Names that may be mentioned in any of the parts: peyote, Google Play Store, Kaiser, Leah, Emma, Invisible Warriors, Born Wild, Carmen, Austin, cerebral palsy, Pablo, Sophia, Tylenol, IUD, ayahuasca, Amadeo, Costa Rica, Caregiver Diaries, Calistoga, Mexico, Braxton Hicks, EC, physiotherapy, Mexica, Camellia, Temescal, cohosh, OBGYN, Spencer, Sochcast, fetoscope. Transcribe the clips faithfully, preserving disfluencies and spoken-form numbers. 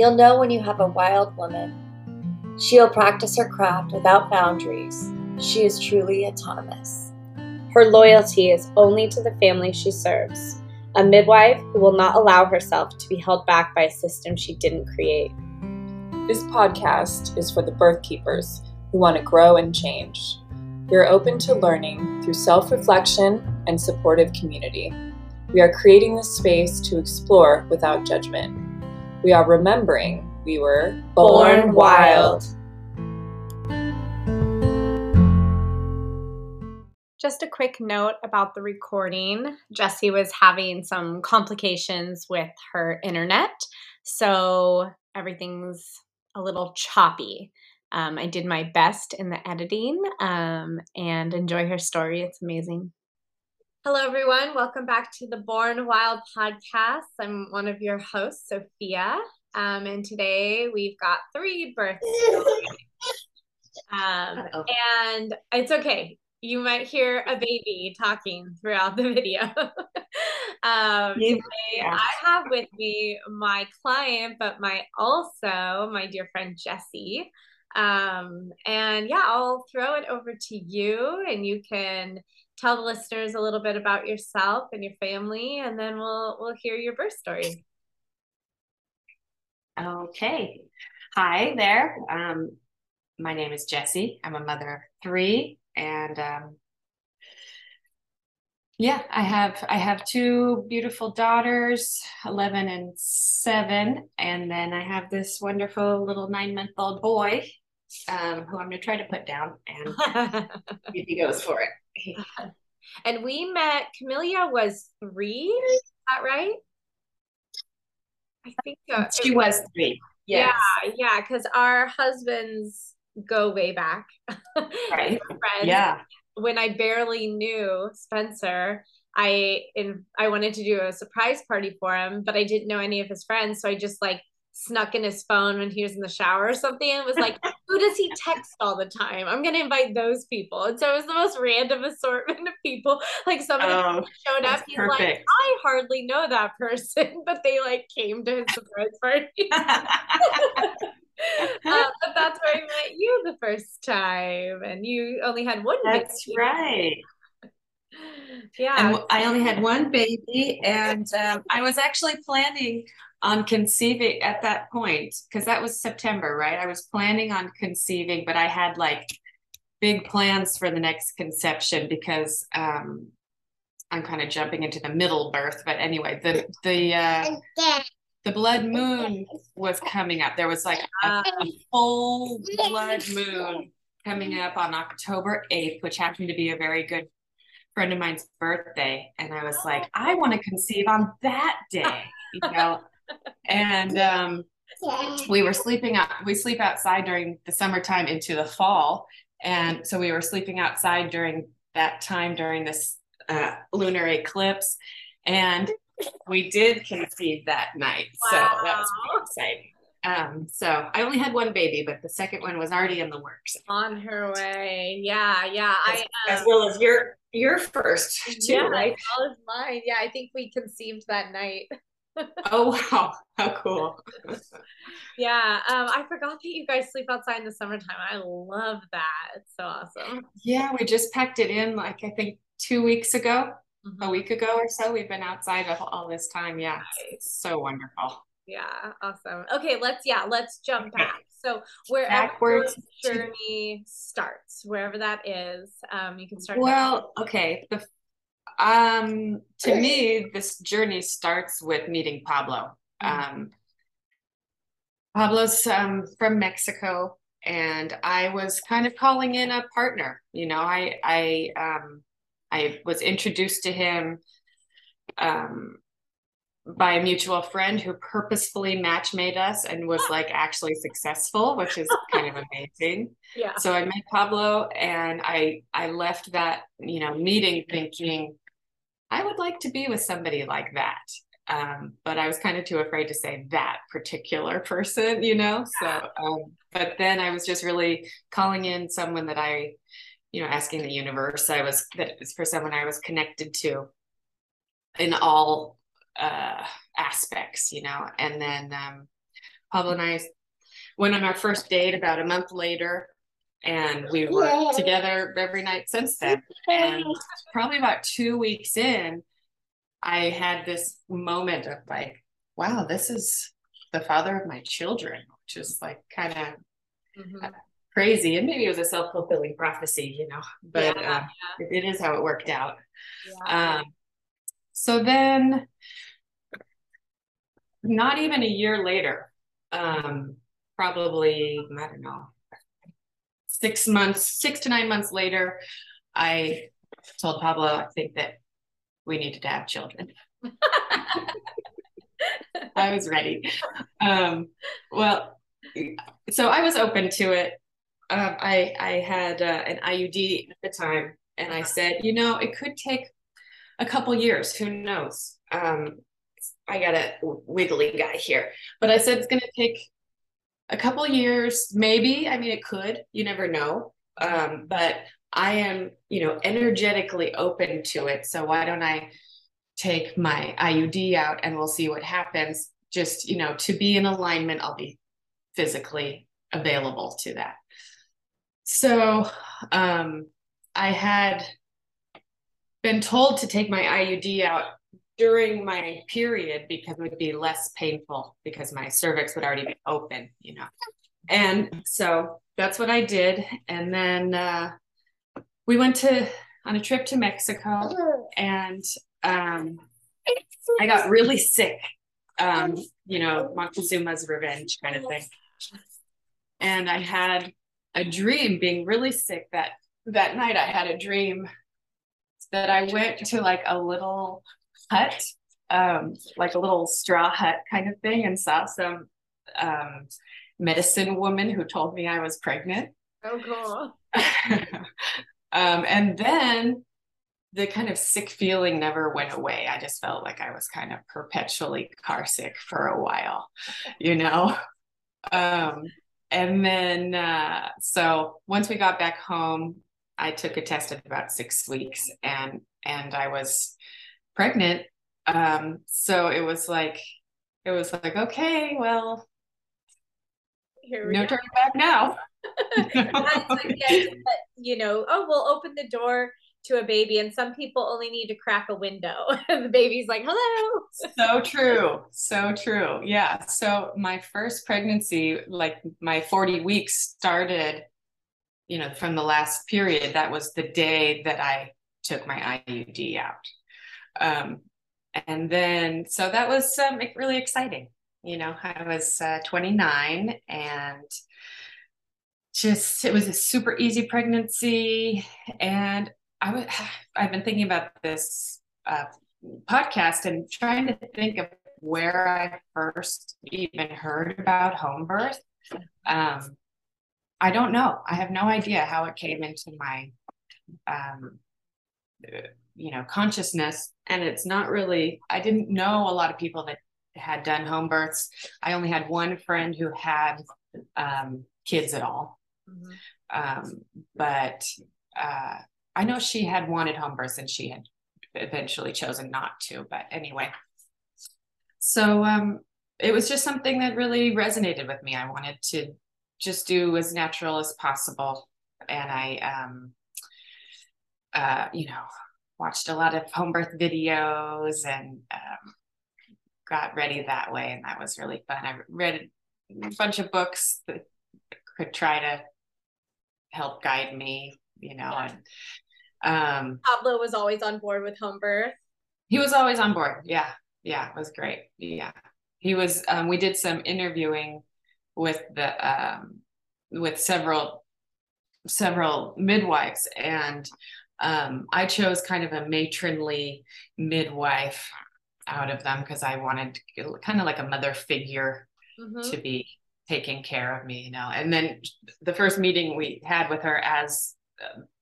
You'll know when you have a wild woman. She'll practice her craft without boundaries. She is truly autonomous. Her loyalty is only to the family she serves, a midwife who will not allow herself to be held back by a system she didn't create. This podcast is for the birth keepers who want to grow and change. We are open to learning through self-reflection and supportive community. We are creating this space to explore without judgment. We are remembering we were born wild. Just a quick note about the recording. Jessie was having some complications with her internet, so everything's a little choppy. Um, I did my best in the editing, um, and enjoy her story. It's amazing. Hello, everyone. Welcome back to the Born Wild podcast. I'm one of your hosts, Sophia, um, and today we've got three birth stories. Um, and it's okay. You might hear a baby talking throughout the video. um, today I have with me my client, but my also my dear friend, Jessie. Um, and yeah, I'll throw it over to you and you can tell the listeners a little bit about yourself and your family, and then we'll, we'll hear your birth story. Okay. Hi there. Um, my name is Jessie. I'm a mother of three, and, um, yeah, I have, I have two beautiful daughters, eleven and seven. And then I have this wonderful little nine month old boy, um, who I'm going to try to put down, and he goes for it. And we met, Camellia was three, is that right? I think uh, she was, was three. Yes. Yeah. Yeah. Cause our husbands go way back. Right. Yeah. When I barely knew Spencer, I in, I wanted to do a surprise party for him, but I didn't know any of his friends. So I just like snuck in his phone when he was in the shower or something. And was like, who does he text all the time? I'm going to invite those people. And so it was the most random assortment of people. Like somebody oh, showed up. He's perfect. Like, I hardly know that person, but they like came to his surprise party. Uh, but that's where I met you the first time, and you only had one baby. That's right. Yeah. And I only had one baby, and um, I was actually planning on conceiving at that point, because that was September, right? I was planning on conceiving, but I had like big plans for the next conception, because um, I'm kind of jumping into the middle birth. But anyway, the the uh, The blood moon was coming up. There was like a, a full blood moon coming up on October eighth, which happened to be a very good friend of mine's birthday. And I was like, I want to conceive on that day, you know? And um, we were sleeping out. We sleep outside during the summertime into the fall. And so we were sleeping outside during that time, during this uh, lunar eclipse. And we did conceive that night. Wow. So that was pretty exciting. Um, so I only had one baby, but the second one was already in the works. On her way. Yeah. Yeah. As, I, um, as well as your, your first too, yeah, right? As well as mine. Yeah. I think we conceived that night. Oh, wow. How cool. Yeah. Um, I forgot that you guys sleep outside in the summertime. I love that. It's so awesome. Yeah. We just packed it in, like, I think two weeks ago. Mm-hmm. A week ago or so. We've been outside all, all this time. Yeah. Nice. It's so wonderful. Yeah. Awesome. Okay. Let's, yeah, let's jump okay. back. So wherever Backwards. Your journey starts, wherever that is, um, you can start. Well, back. okay. The, um, to me, this journey starts with meeting Pablo. Mm-hmm. Um, Pablo's, um, from Mexico, and I was kind of calling in a partner, you know, I, I, um, I was introduced to him um, by a mutual friend who purposefully match made us and was like actually successful, which is kind of amazing. Yeah. So I met Pablo, and I, I left that, you know, meeting thinking I would like to be with somebody like that. Um, but I was kind of too afraid to say that particular person, you know? So, um, but then I was just really calling in someone that I, you know, asking the universe, I was, that was for someone I was connected to in all, uh, aspects, you know, and then, um, Pablo and I went on our first date about a month later, and we were yeah. together every night since then. And probably about two weeks in, I had this moment of like, wow, this is the father of my children, which is like kind of mm-hmm. crazy. And maybe it was a self-fulfilling prophecy, you know, but yeah, uh, yeah. It, it is how it worked out. Yeah. Um, so then not even a year later, um, probably, I don't know, six months, six to nine months later, I told Pablo, I think that we needed to have children. I was ready. Um, well, so I was open to it. Um, I, I had uh, an I U D at the time, and I said, you know, it could take a couple years. Who knows? Um, I got a wiggly guy here, but I said, it's going to take a couple years, maybe. I mean, it could, you never know. Um, but I am, you know, energetically open to it. So why don't I take my I U D out and we'll see what happens. Just, you know, to be in alignment, I'll be physically available to that. So um, I had been told to take my I U D out during my period because it would be less painful because my cervix would already be open, you know. And so that's what I did. And then uh, we went to on a trip to Mexico, and um, I got really sick, um, you know, Montezuma's revenge kind of thing. And I had a dream being really sick that, that night. I had a dream that I went to like a little hut, um, like a little straw hut kind of thing, and saw some um, medicine woman who told me I was pregnant. Oh, cool. um, and then the kind of sick feeling never went away. I just felt like I was kind of perpetually car sick for a while, you know? Um, and then, uh, so once we got back home, I took a test at about six weeks and, and I was pregnant. Um, so it was like, it was like, okay, well, here we no go. Turning back now. That's like the idea that, you know, oh, we'll open the door to a baby, and some people only need to crack a window. The baby's like, hello. So true. So true. Yeah. So my first pregnancy, like my forty weeks started, you know, from the last period. That was the day that I took my I U D out. Um, and then, so that was um, really exciting. You know, I was uh, twenty-nine, and just, it was a super easy pregnancy. And I would, I've been thinking about this uh, podcast and trying to think of where I first even heard about home birth. Um, I don't know. I have no idea how it came into my, um, you know, consciousness. And it's not really, I didn't know a lot of people that had done home births. I only had one friend who had um, kids at all. Mm-hmm. Um, but, uh, I know she had wanted home births and she had eventually chosen not to, but anyway. So um, it was just something that really resonated with me. I wanted to just do as natural as possible. And I, um, uh, you know, watched a lot of home birth videos and um, got ready that way. And that was really fun. I read a bunch of books that could try to help guide me, you know. Yeah. And um Pablo was always on board with home birth. He was always on board. Yeah. Yeah. It was great. Yeah. He was, um, we did some interviewing with the, um, with several, several midwives, and um, I chose kind of a matronly midwife out of them, 'cause I wanted kind of like a mother figure mm-hmm. to be taking care of me, you know. And then the first meeting we had with her as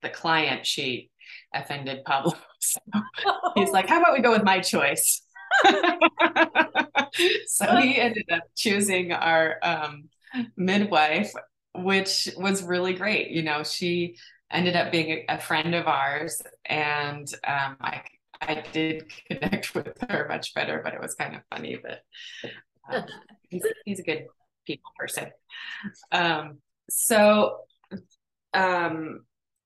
the client, she offended Pablo. So oh. He's like, how about we go with my choice? So he ended up choosing our um, midwife, which was really great. You know, she ended up being a, a friend of ours, and um, I, I did connect with her much better, but it was kind of funny. But um, he's, he's a good, people person. Um, so um,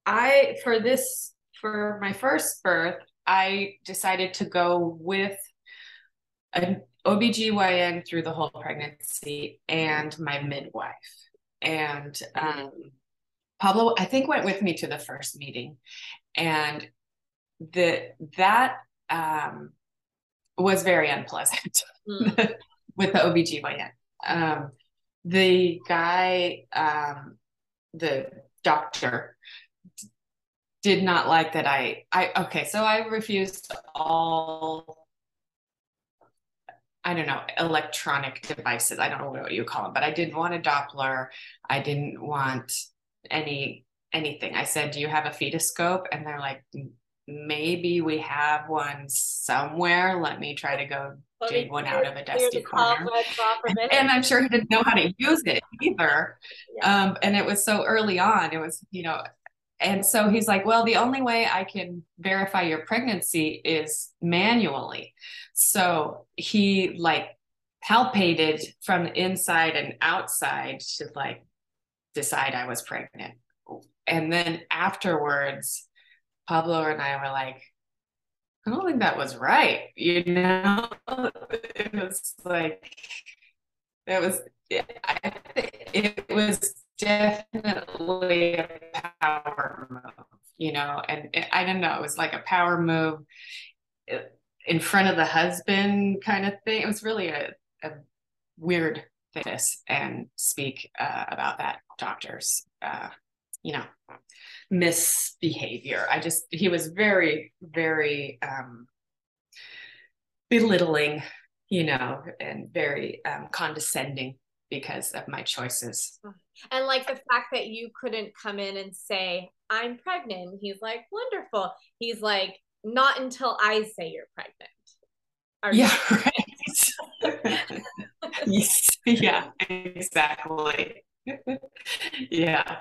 I, for this, for my first birth, I decided to go with an O B G Y N through the whole pregnancy and my midwife. And um, Pablo, I think, went with me to the first meeting. And the, that um, was very unpleasant mm. with the O B G Y N. Um, the guy, um, the doctor, did not like that I, I, okay, so I refused all, I don't know, electronic devices. I don't know what you call them, but I didn't want a Doppler. I didn't want any, anything. I said, do you have a fetoscope? And they're like, maybe we have one somewhere. Let me try to go well, dig one out of a dusty corner. And I'm sure he didn't know how to use it either. Yeah. Um, and it was so early on, it was, you know, and so he's like, well, the only way I can verify your pregnancy is manually. So he like palpated from inside and outside to like decide I was pregnant. And then afterwards, Pablo and I were like, I don't think that was right. You know, it was like, it was, I think it was definitely a power move, you know, and it, I don't know, it was like a power move in front of the husband kind of thing. It was really a, a weird thing to and speak uh, about that doctor's, uh, you know, misbehavior. I just, he was very, very um, belittling, you know, and very um, condescending because of my choices. And like the fact that you couldn't come in and say, I'm pregnant. He's like, wonderful. He's like, not until I say you're pregnant. Are yeah, you pregnant? Right. Yes. Yeah, exactly. Yeah. Yeah.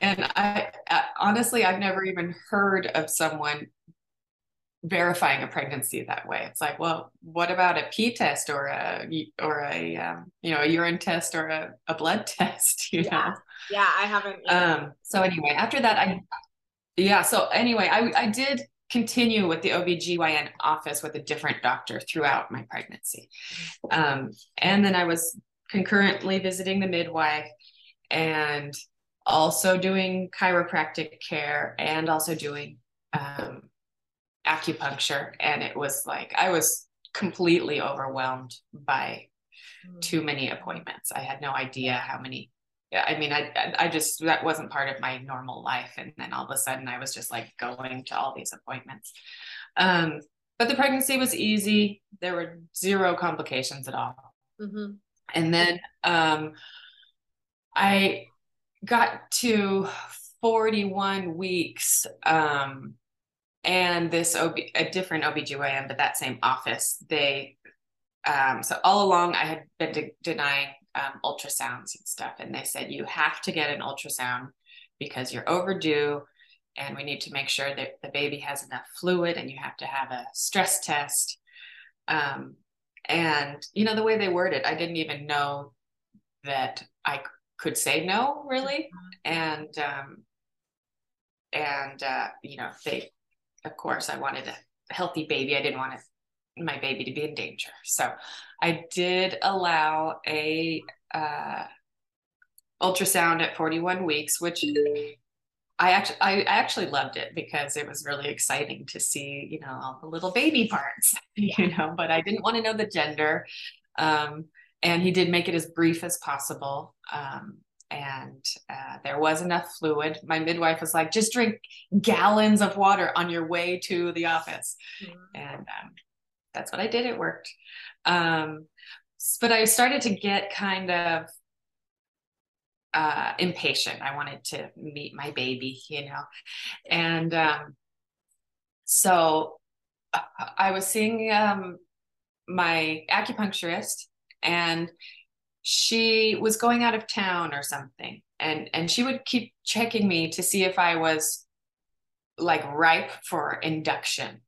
And I, I honestly, I've never even heard of someone verifying a pregnancy that way. It's like, well, what about a pee test or a or a um, you know, a urine test or a, a blood test? You yeah. know? Yeah, I haven't. Either. Um. So anyway, after that, I yeah. So anyway, I I did continue with the O B G Y N office with a different doctor throughout my pregnancy, um, and then I was concurrently visiting the midwife and also doing chiropractic care and also doing um, acupuncture. And it was like, I was completely overwhelmed by too many appointments. I had no idea how many, I mean, I, I just, that wasn't part of my normal life. And then all of a sudden I was just like going to all these appointments. Um, but the pregnancy was easy. There were zero complications at all. Mm-hmm. And then um, I got to forty-one weeks, um, and this O B, a different O B G Y N, but that same office, they, um, so all along I had been de denying, um, ultrasounds and stuff. And they said, you have to get an ultrasound because you're overdue and we need to make sure that the baby has enough fluid and you have to have a stress test. Um, and you know, the way they worded, I didn't even know that I could say no, really. And, um, and, uh, you know, they, of course I wanted a healthy baby. I didn't want to, my baby to be in danger. So I did allow a, uh, ultrasound at forty-one weeks, which I actually, I actually loved it because it was really exciting to see, you know, all the little baby parts, you know, but I didn't want to know the gender. Um, And he did make it as brief as possible. Um, and uh, there was enough fluid. My midwife was like, just drink gallons of water on your way to the office. Mm-hmm. And um, that's what I did. It worked. Um, but I started to get kind of uh, impatient. I wanted to meet my baby, you know. And um, so I was seeing um, my acupuncturist, and she was going out of town or something, and and she would keep checking me to see if I was like ripe for induction.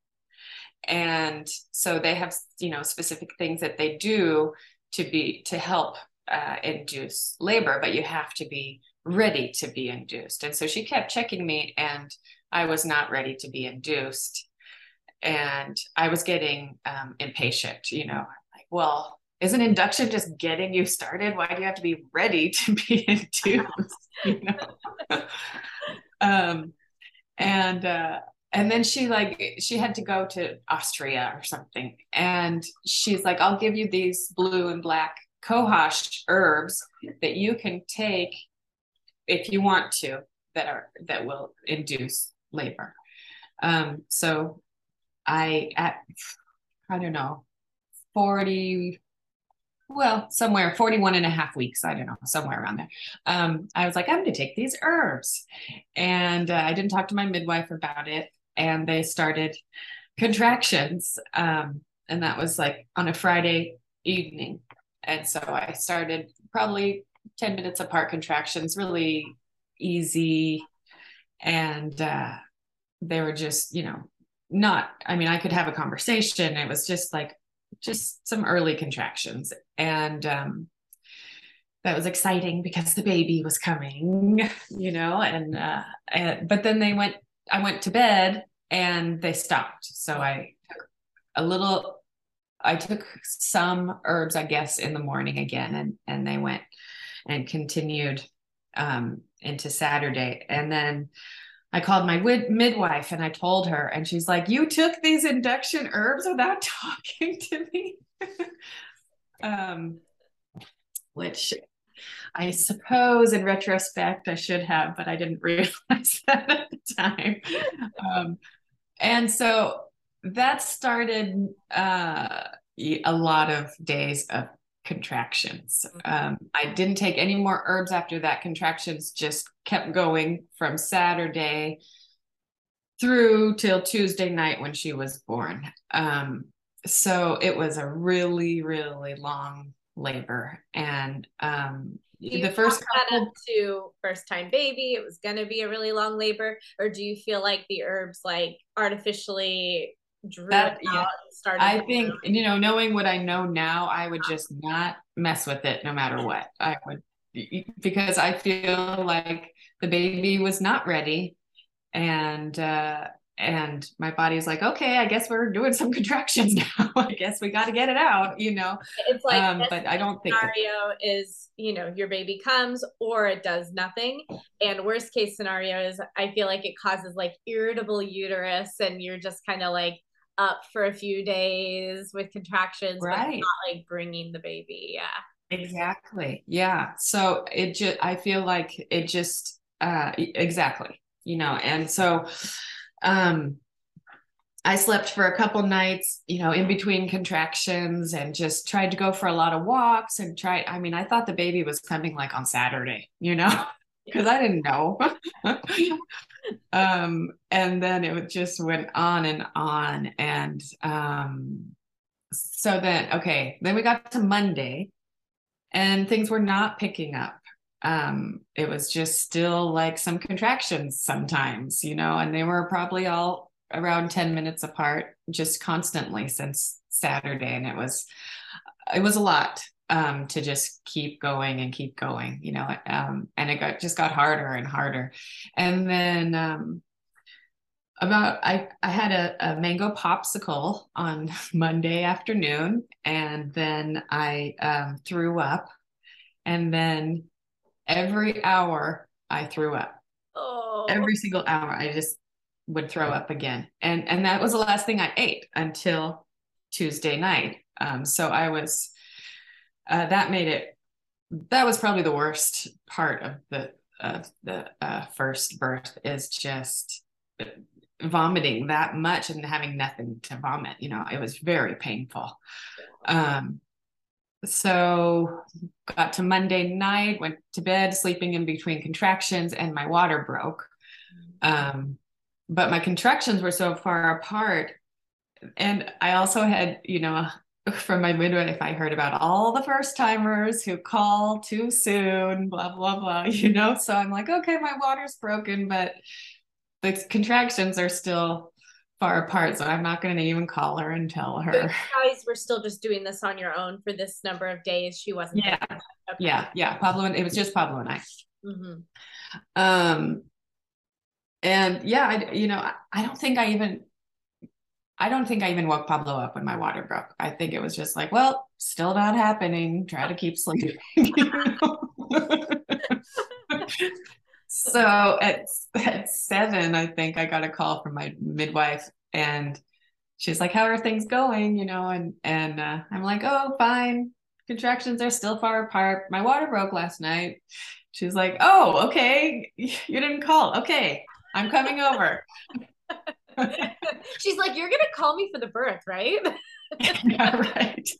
And so they have, you know, specific things that they do to be to help uh, induce labor, but you have to be ready to be induced. And so she kept checking me, and I was not ready to be induced. And I was getting um, impatient, you know, like, well, isn't induction just getting you started? Why do you have to be ready to be induced? You know? um, and, uh, and then she like, she had to go to Austria or something. And she's like, I'll give you these blue and black cohosh herbs that you can take if you want to, that are, that will induce labor. Um, so I, at, I don't know, forty well, somewhere forty-one and a half weeks, I don't know, somewhere around there. Um, I was like, I'm going to take these herbs. And uh, I didn't talk to my midwife about it. And they started contractions. Um, and that was like on a Friday evening. And so I started probably ten minutes apart contractions, really easy. And uh, they were just, you know, not, I mean, I could have a conversation. It was just like, just some early contractions. And um, that was exciting because the baby was coming, you know, and, uh, and, but then they went, I went to bed and they stopped. So I took a little, I took some herbs, I guess, in the morning again, and, and they went and continued um, into Saturday. And then I called my midwife and I told her, and she's like, you took these induction herbs without talking to me, um, which I suppose in retrospect I should have, but I didn't realize that at the time. Um, and so that started uh, a lot of days of contractions. Um, I didn't take any more herbs after that. Contractions just kept going from Saturday through till Tuesday night when she was born. Um, so it was a really, really long labor. And um, the first couple, to first time baby, it was going to be a really long labor, or do you feel like the herbs like artificially drew that, it out yeah. and started I think, out. You know, knowing what I know now, I would just not mess with it no matter what. I would, because I feel like the baby was not ready, and uh, and my body's like, okay, I guess we're doing some contractions now. I guess we got to get it out, you know. It's like, um, but I don't think scenario that... is, you know, your baby comes or it does nothing. And worst case scenario is I feel like it causes like irritable uterus, and you're just kind of like up for a few days with contractions, right? But not like bringing the baby. Yeah, exactly. Yeah. So it just, I feel like it just, uh, exactly, you know, and so, um, I slept for a couple nights, you know, in between contractions, and just tried to go for a lot of walks and try. I mean, I thought the baby was coming like on Saturday, you know, because I didn't know. um, and then it just went on and on. And um, so then, okay, then we got to Monday and things were not picking up. Um, it was just still like some contractions sometimes, you know, and they were probably all around ten minutes apart, just constantly since Saturday. And it was, it was a lot, um, to just keep going and keep going, you know, um, and it got, just got harder and harder. And then, um, about, I, I had a, a mango popsicle on Monday afternoon, and then I, um, threw up, and then every hour I threw up. Oh. Every single hour I just would throw up again. And and that was the last thing I ate until Tuesday night. Um, so I was, uh, that made it, that was probably the worst part of the, of the uh, first birth, is just vomiting that much and having nothing to vomit. You know, it was very painful. Um, So got to Monday night, went to bed, sleeping in between contractions, and my water broke. Um, but my contractions were so far apart. And I also had, you know, from my midwife, I heard about all the first timers who call too soon, blah, blah, blah, you know? So I'm like, okay, my water's broken, but the contractions are still far apart, so I'm not going to even call her and tell her. So you guys were still just doing this on your own for this number of days. She wasn't. Yeah. Okay. Yeah. Yeah. Pablo and it was just Pablo and I. Mm-hmm. Um, and yeah, I, you know, I, I don't think I even, I don't think I even woke Pablo up when my water broke. I think it was just like, well, still not happening. Try to keep sleeping. So at, at seven, I think I got a call from my midwife and she's like, how are things going? You know? And, and, uh, I'm like, oh, fine. Contractions are still far apart. My water broke last night. She's like, oh, okay. You didn't call. Okay. I'm coming over. She's like, you're going to call me for the birth, right? Yeah, right.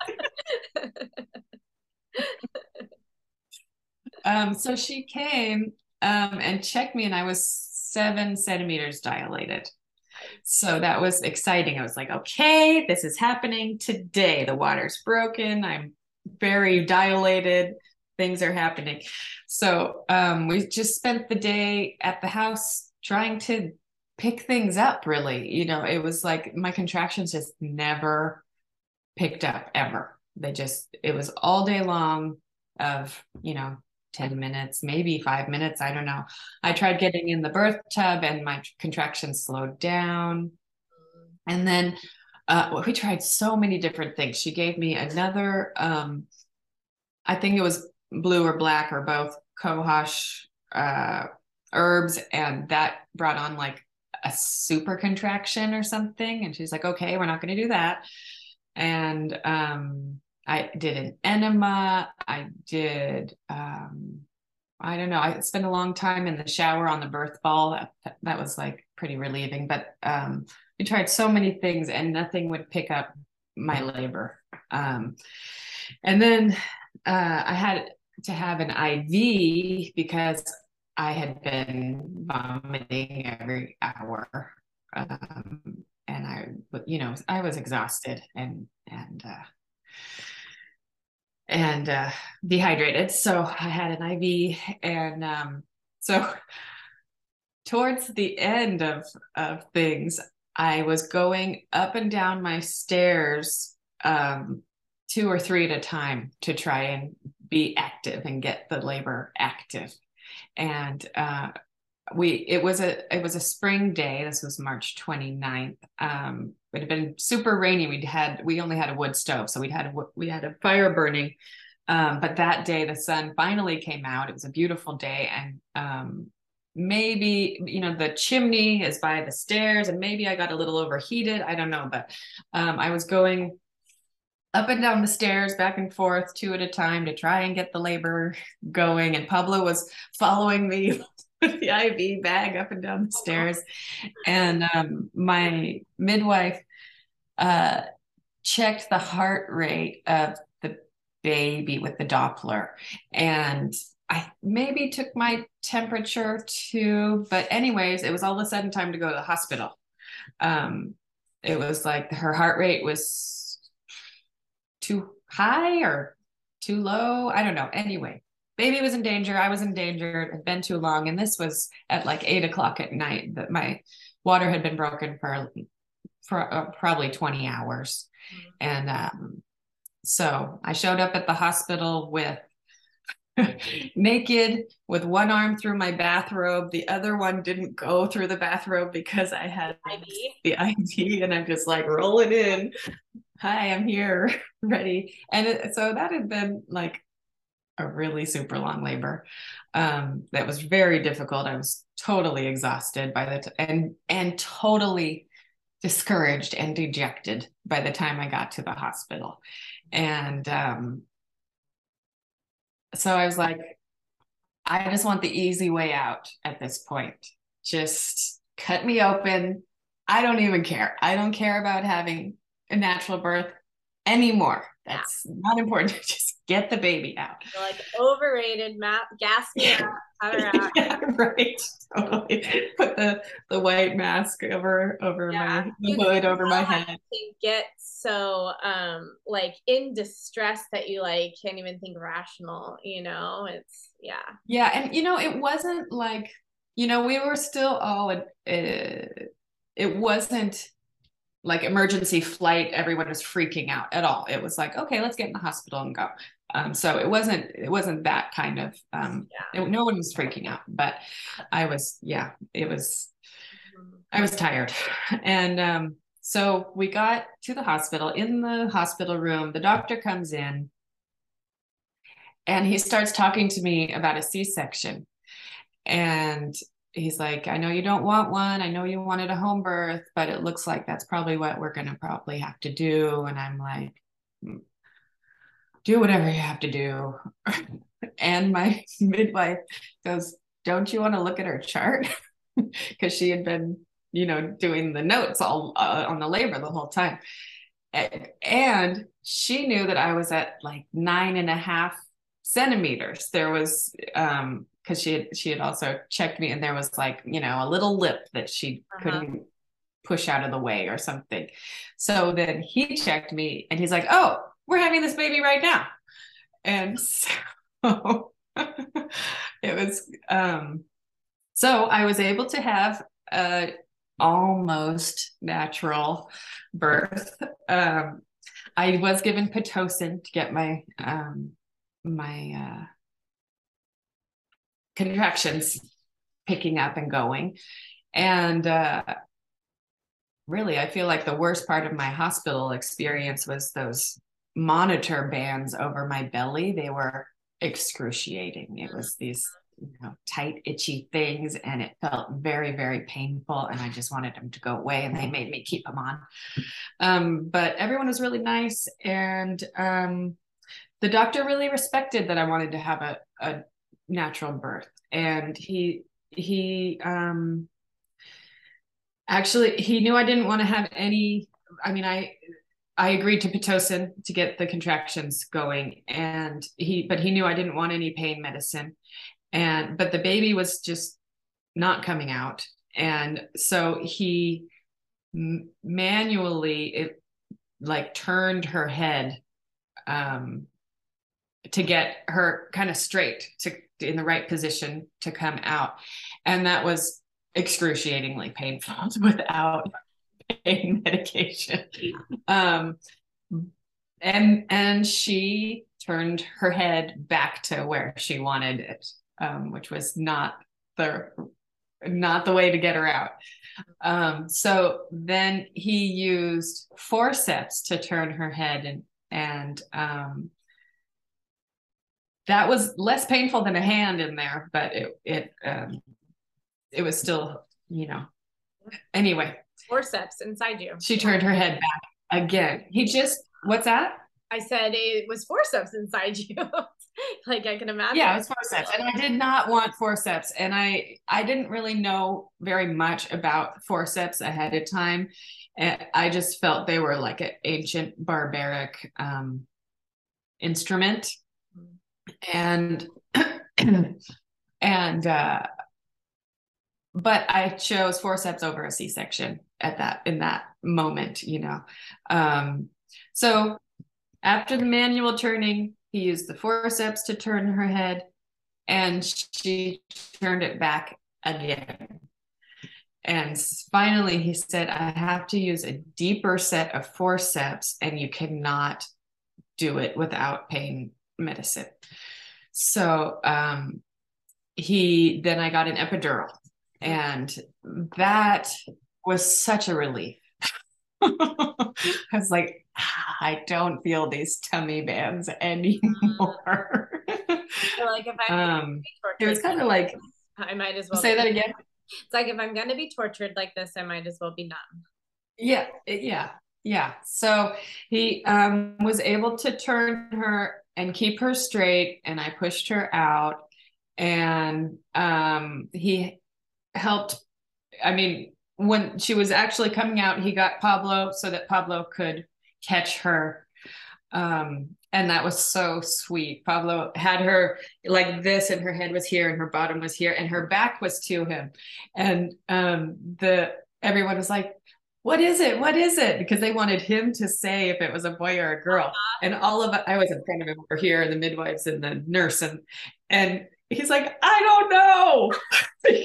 um, so she came, Um, and checked me, and I was seven centimeters dilated. So that was exciting. I was like, okay, this is happening today. The water's broken. I'm very dilated. Things are happening. So um, we just spent the day at the house trying to pick things up, really. You know, it was like my contractions just never picked up, ever. They just, it was all day long of, you know, ten minutes, maybe five minutes. I don't know. I tried getting in the birth tub and my contractions slowed down. And then uh, we tried so many different things. She gave me another, um, I think it was blue or black or both, cohosh uh, herbs. And that brought on like a super contraction or something. And she's like, okay, we're not going to do that. And, um, I did an enema. I did, um, I don't know. I spent a long time in the shower on the birth ball. That, that was like pretty relieving, but, um, we tried so many things and nothing would pick up my labor. Um, and then, uh, I had to have an I V because I had been vomiting every hour. Um, and I, you know, I was exhausted and, and, uh, and uh dehydrated, so I had an I V. And um so towards the end of of things, I was going up and down my stairs um two or three at a time to try and be active and get the labor active. And uh we it was a it was a spring day. This was March twenty-ninth. um It had been super rainy. We'd had, we only had a wood stove. So we'd had, a, we had a fire burning. Um, but that day the sun finally came out. It was a beautiful day. And, um, maybe, you know, the chimney is by the stairs and maybe I got a little overheated. I don't know, but, um, I was going up and down the stairs, back and forth, two at a time to try and get the labor going. And Pablo was following me with the I V bag up and down the stairs. And um, my midwife uh, checked the heart rate of the baby with the Doppler. And I maybe took my temperature too, but anyways, it was all of a sudden time to go to the hospital. Um, it was like her heart rate was too high or too low. I don't know. Anyway. Baby was in danger. I was in danger. It had been too long. And this was at like eight o'clock at night that my water had been broken for, for uh, probably twenty hours. And um, so I showed up at the hospital with naked, with one arm through my bathrobe. The other one didn't go through the bathrobe because I had the I V, and I'm just like, roll it in. Hi, I'm here, ready. And it, so that had been like a really super long labor. Um, that was very difficult. I was totally exhausted by the t- and and totally discouraged and dejected by the time I got to the hospital. And um, so I was like, I just want the easy way out at this point. Just cut me open. I don't even care. I don't care about having a natural birth anymore. That's not important. Just get the baby out. You're like, overrated, map, gas me out, out, out. Yeah, right. Totally. Put the, the white mask over over yeah. my the hood over my head. You get so um like in distress that you like can't even think rational, you know? It's yeah. Yeah, and you know, it wasn't like, you know, we were still all uh, it wasn't like emergency flight. Everyone was freaking out at all. It was like, okay, let's get in the hospital and go. Um, so it wasn't, it wasn't that kind of, um, yeah. it, no one was freaking out, but I was, yeah, it was, I was tired. And, um, so we got to the hospital. In the hospital room, the doctor comes in and he starts talking to me about a C-section. And he's like, I know you don't want one. I know you wanted a home birth, but it looks like that's probably what we're going to probably have to do. And I'm like, do whatever you have to do. And my midwife goes, don't you want to look at her chart? Because she had been, you know, doing the notes all uh, on the labor the whole time. And she knew that I was at like nine and a half centimeters. There was, um, cause she had, she had also checked me and there was like, you know, a little lip that she uh-huh. couldn't push out of the way or something. So then he checked me and he's like, oh, we're having this baby right now. And so it was, um, so I was able to have a almost natural birth. Um, I was given Pitocin to get my, um, my, uh, contractions picking up and going. And, uh, really, I feel like the worst part of my hospital experience was those monitor bands over my belly. They were excruciating. It was these, you know, tight, itchy things. And it felt very, very painful. And I just wanted them to go away and they made me keep them on. Um, but everyone was really nice. And, um, the doctor really respected that I wanted to have a, a natural birth. And he, he, um, actually, he knew I didn't want to have any, I mean, I, I agreed to Pitocin to get the contractions going, and he, but he knew I didn't want any pain medicine. And, but the baby was just not coming out. And so he m- manually, it like turned her head, um, to get her kind of straight to in the right position to come out. And that was excruciatingly painful without pain medication. Um, and, and she turned her head back to where she wanted it, um, which was not the, not the way to get her out. Um, so then he used forceps to turn her head, and, and, um, that was less painful than a hand in there, but it, it, um, it was still, you know, anyway, forceps inside you. She turned her head back again. He just, what's that? I said it was forceps inside you. Like I can imagine. Yeah, it was forceps. And I did not want forceps. And I, I didn't really know very much about forceps ahead of time. And I just felt they were like an ancient barbaric, um, instrument. And, and, uh, but I chose forceps over a C-section at that, in that moment, you know? Um, so after the manual turning, he used the forceps to turn her head and she turned it back again. And finally he said, I have to use a deeper set of forceps and you cannot do it without pain medicine. So, um, he, then I got an epidural and that was such a relief. I was like, ah, I don't feel these tummy bands anymore. So like if I'm um, tortured, it was kind of like, I might as well say that again. It's like, if I'm going to be tortured like this, I might as well be numb. Yeah. Yeah. Yeah. So he, um, was able to turn her and keep her straight. And I pushed her out and, um, he helped. I mean, when she was actually coming out, he got Pablo so that Pablo could catch her. Um, and that was so sweet. Pablo had her like this and her head was here and her bottom was here and her back was to him. And, um, the, everyone was like, what is it? What is it? Because they wanted him to say if it was a boy or a girl. And all of, I was in front of him over here and the midwives and the nurse and, and he's like, I don't know,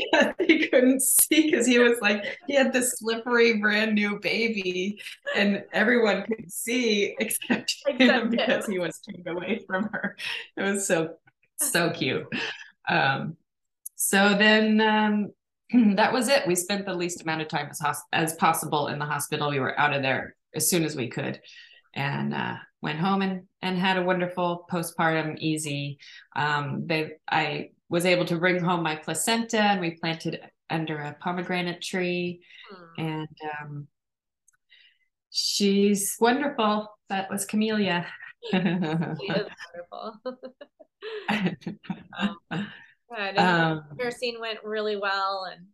because he couldn't see, because he was like, he had this slippery brand new baby and everyone could see except, except him, because he was taken away from her. It was so, so cute. Um, so then um, that was it. We spent the least amount of time as, hos- as possible in the hospital. We were out of there as soon as we could, and uh, went home and, and had a wonderful postpartum easy. Um, they, I was able to bring home my placenta, and we planted under a pomegranate tree. Hmm. And um, she's wonderful. That was Camellia. She is wonderful. um, good. Um, nursing went really well. and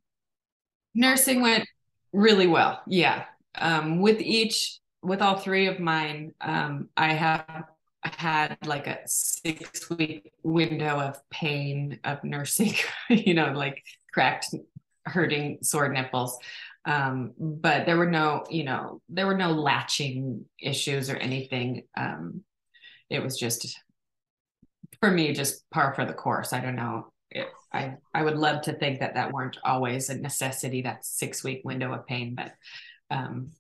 Nursing went really well. Yeah. Um, with each... with all three of mine, um, I have had like a six week window of pain, of nursing, you know, like cracked, hurting, sore nipples. Um, but there were no, you know, there were no latching issues or anything. Um, it was just, for me, just par for the course. I don't know. It, I, I would love to think that that weren't always a necessity, that six week window of pain, but, um,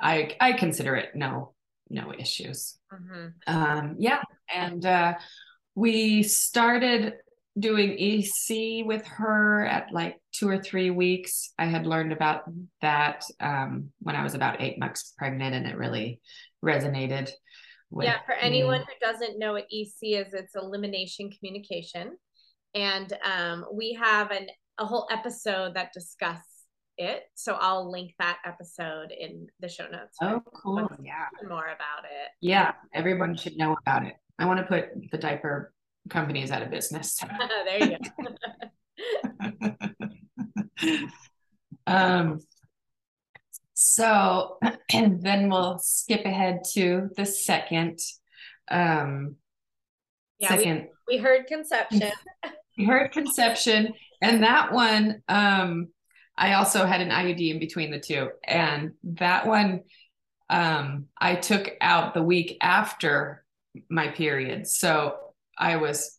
I, I consider it no, no issues. Mm-hmm. Um, yeah. And, uh, we started doing E C with her at like two or three weeks. I had learned about that, um, when I was about eight months pregnant, and it really resonated with yeah. For anyone me. who doesn't know what E C is, it's elimination communication. And, um, we have an, a whole episode that discusses it. So I'll link that episode in the show notes. Oh, cool. Yeah. More about it. Yeah. Everyone should know about it. I want to put the diaper companies out of business. There you go. um, so, and then we'll skip ahead to the second, um, yeah, second. We, we heard conception. We heard conception. And that one, um, I also had an I U D in between the two, and that one um, I took out the week after my period. So I was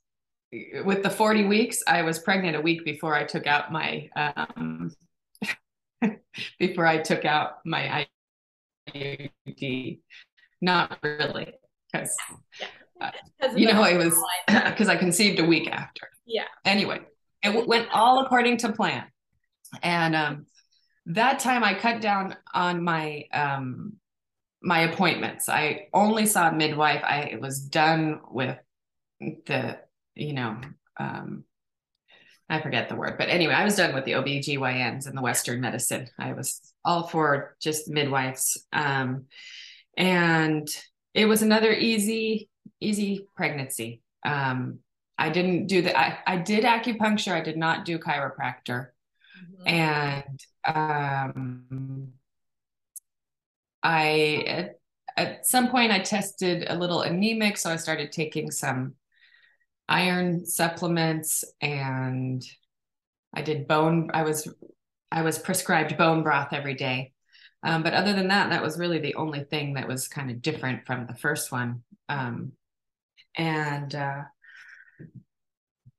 with the forty weeks. I was pregnant a week before I took out my um, before I took out my I U D. Not really, because uh, you know it was because I conceived a week after. Yeah. Anyway, it w- went all according to plan. And, um, that time I cut down on my, um, my appointments. I only saw a midwife. I was done with the, you know, um, I forget the word, but anyway, I was done with the O B G Y Ns and the Western medicine. I was all for just midwives. Um, and it was another easy, easy pregnancy. Um, I didn't do the, I, I did acupuncture. I did not do chiropractor. And, um, I, at, at some point I tested a little anemic. So I started taking some iron supplements, and I did bone. I was, I was prescribed bone broth every day. Um, but other than that, that was really the only thing that was kind of different from the first one. Um, and, uh,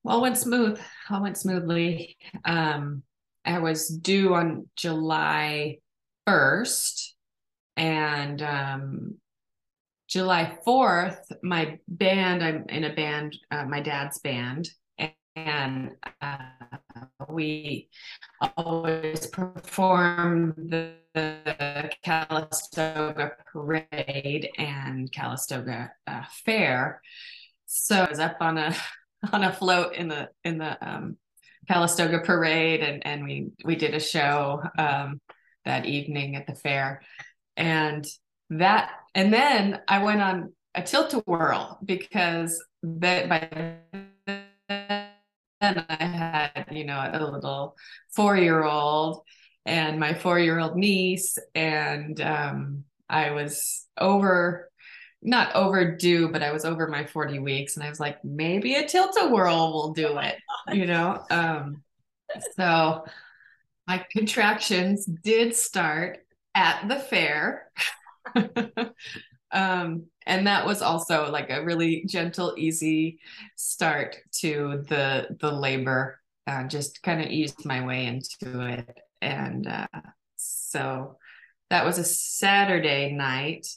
all went smooth, all went smoothly. Um, I was due on July first, and um, July fourth, my band, I'm in a band, uh, my dad's band, and, and uh, we always perform the, the Calistoga Parade and Calistoga uh, Fair. So I was up on a, on a float in the, in the, um, Calistoga Parade, and and we we did a show um that evening at the fair, and that and then I went on a tilt-a-whirl, because that by then I had, you know, a little four-year-old and my four-year-old niece, and um I was over not overdue, but I was over my forty weeks, and I was like, maybe a tilt-a-whirl will do it, you know? Um, so my contractions did start at the fair. Um, and that was also like a really gentle, easy start to the the labor. Uh, just kind of eased my way into it. And uh, so that was a Saturday night.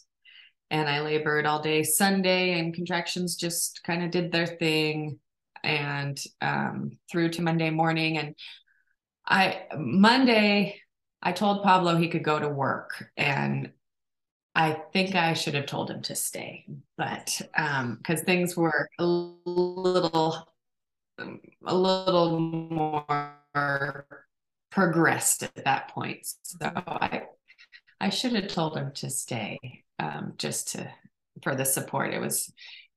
And I labored all day Sunday, and contractions just kind of did their thing, and um, through to Monday morning. And I Monday, I told Pablo he could go to work, and I think I should have told him to stay, but um, because things were a little, a little more progressed at that point, so I I should have told him to stay. Um, just to, for the support. It was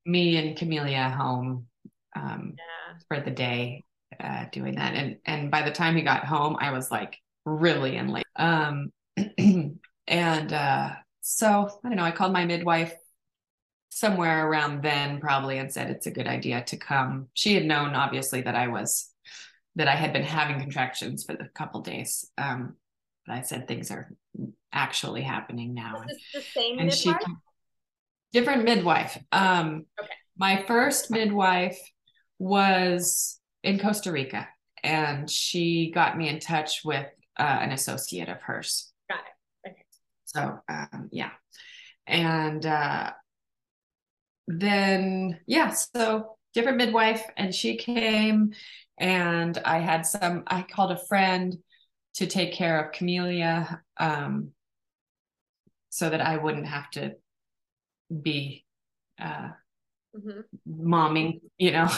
me and Camellia home um, yeah. for the day uh, doing that. And, and by the time he got home, I was like really in late. Um, and uh, so, I don't know, I called my midwife somewhere around then probably and said, it's a good idea to come. She had known obviously that I was, that I had been having contractions for a couple days. Um, but I said, things are actually happening now. Is this the same and midwife? She, different midwife. Um, okay. My first midwife was in Costa Rica, and she got me in touch with uh, an associate of hers. Got it. Okay. So, um, yeah. And uh, then, yeah, so different midwife, and she came, and I had some, I called a friend to take care of Camellia, um, so that I wouldn't have to be uh, mm-hmm. momming, you know.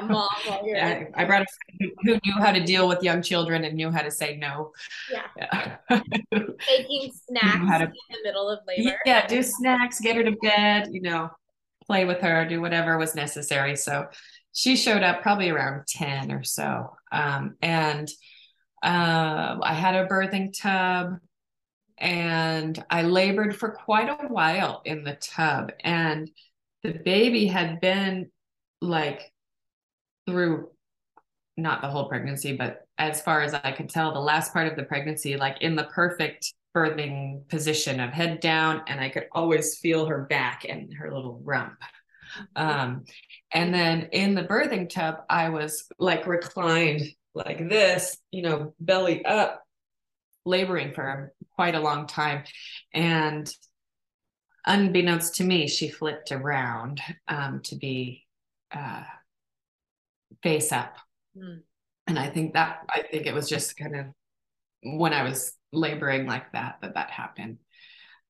Yeah, mom. While you're I, I brought a friend who knew how to deal with young children and knew how to say no. Yeah. Making snacks to, in the middle of labor. Yeah, do snacks, get her to bed, you know, play with her, do whatever was necessary. So she showed up probably around ten or so, um, and. Uh, I had a birthing tub, and I labored for quite a while in the tub, and the baby had been like through not the whole pregnancy, but as far as I could tell, the last part of the pregnancy, like in the perfect birthing position of head down. And I could always feel her back and her little rump. Um, and then in the birthing tub, I was like reclined like this, you know, belly up, laboring for quite a long time. And unbeknownst to me, she flipped around um, to be uh, face up. Mm. And I think that, I think it was just kind of when I was laboring like that, that that happened.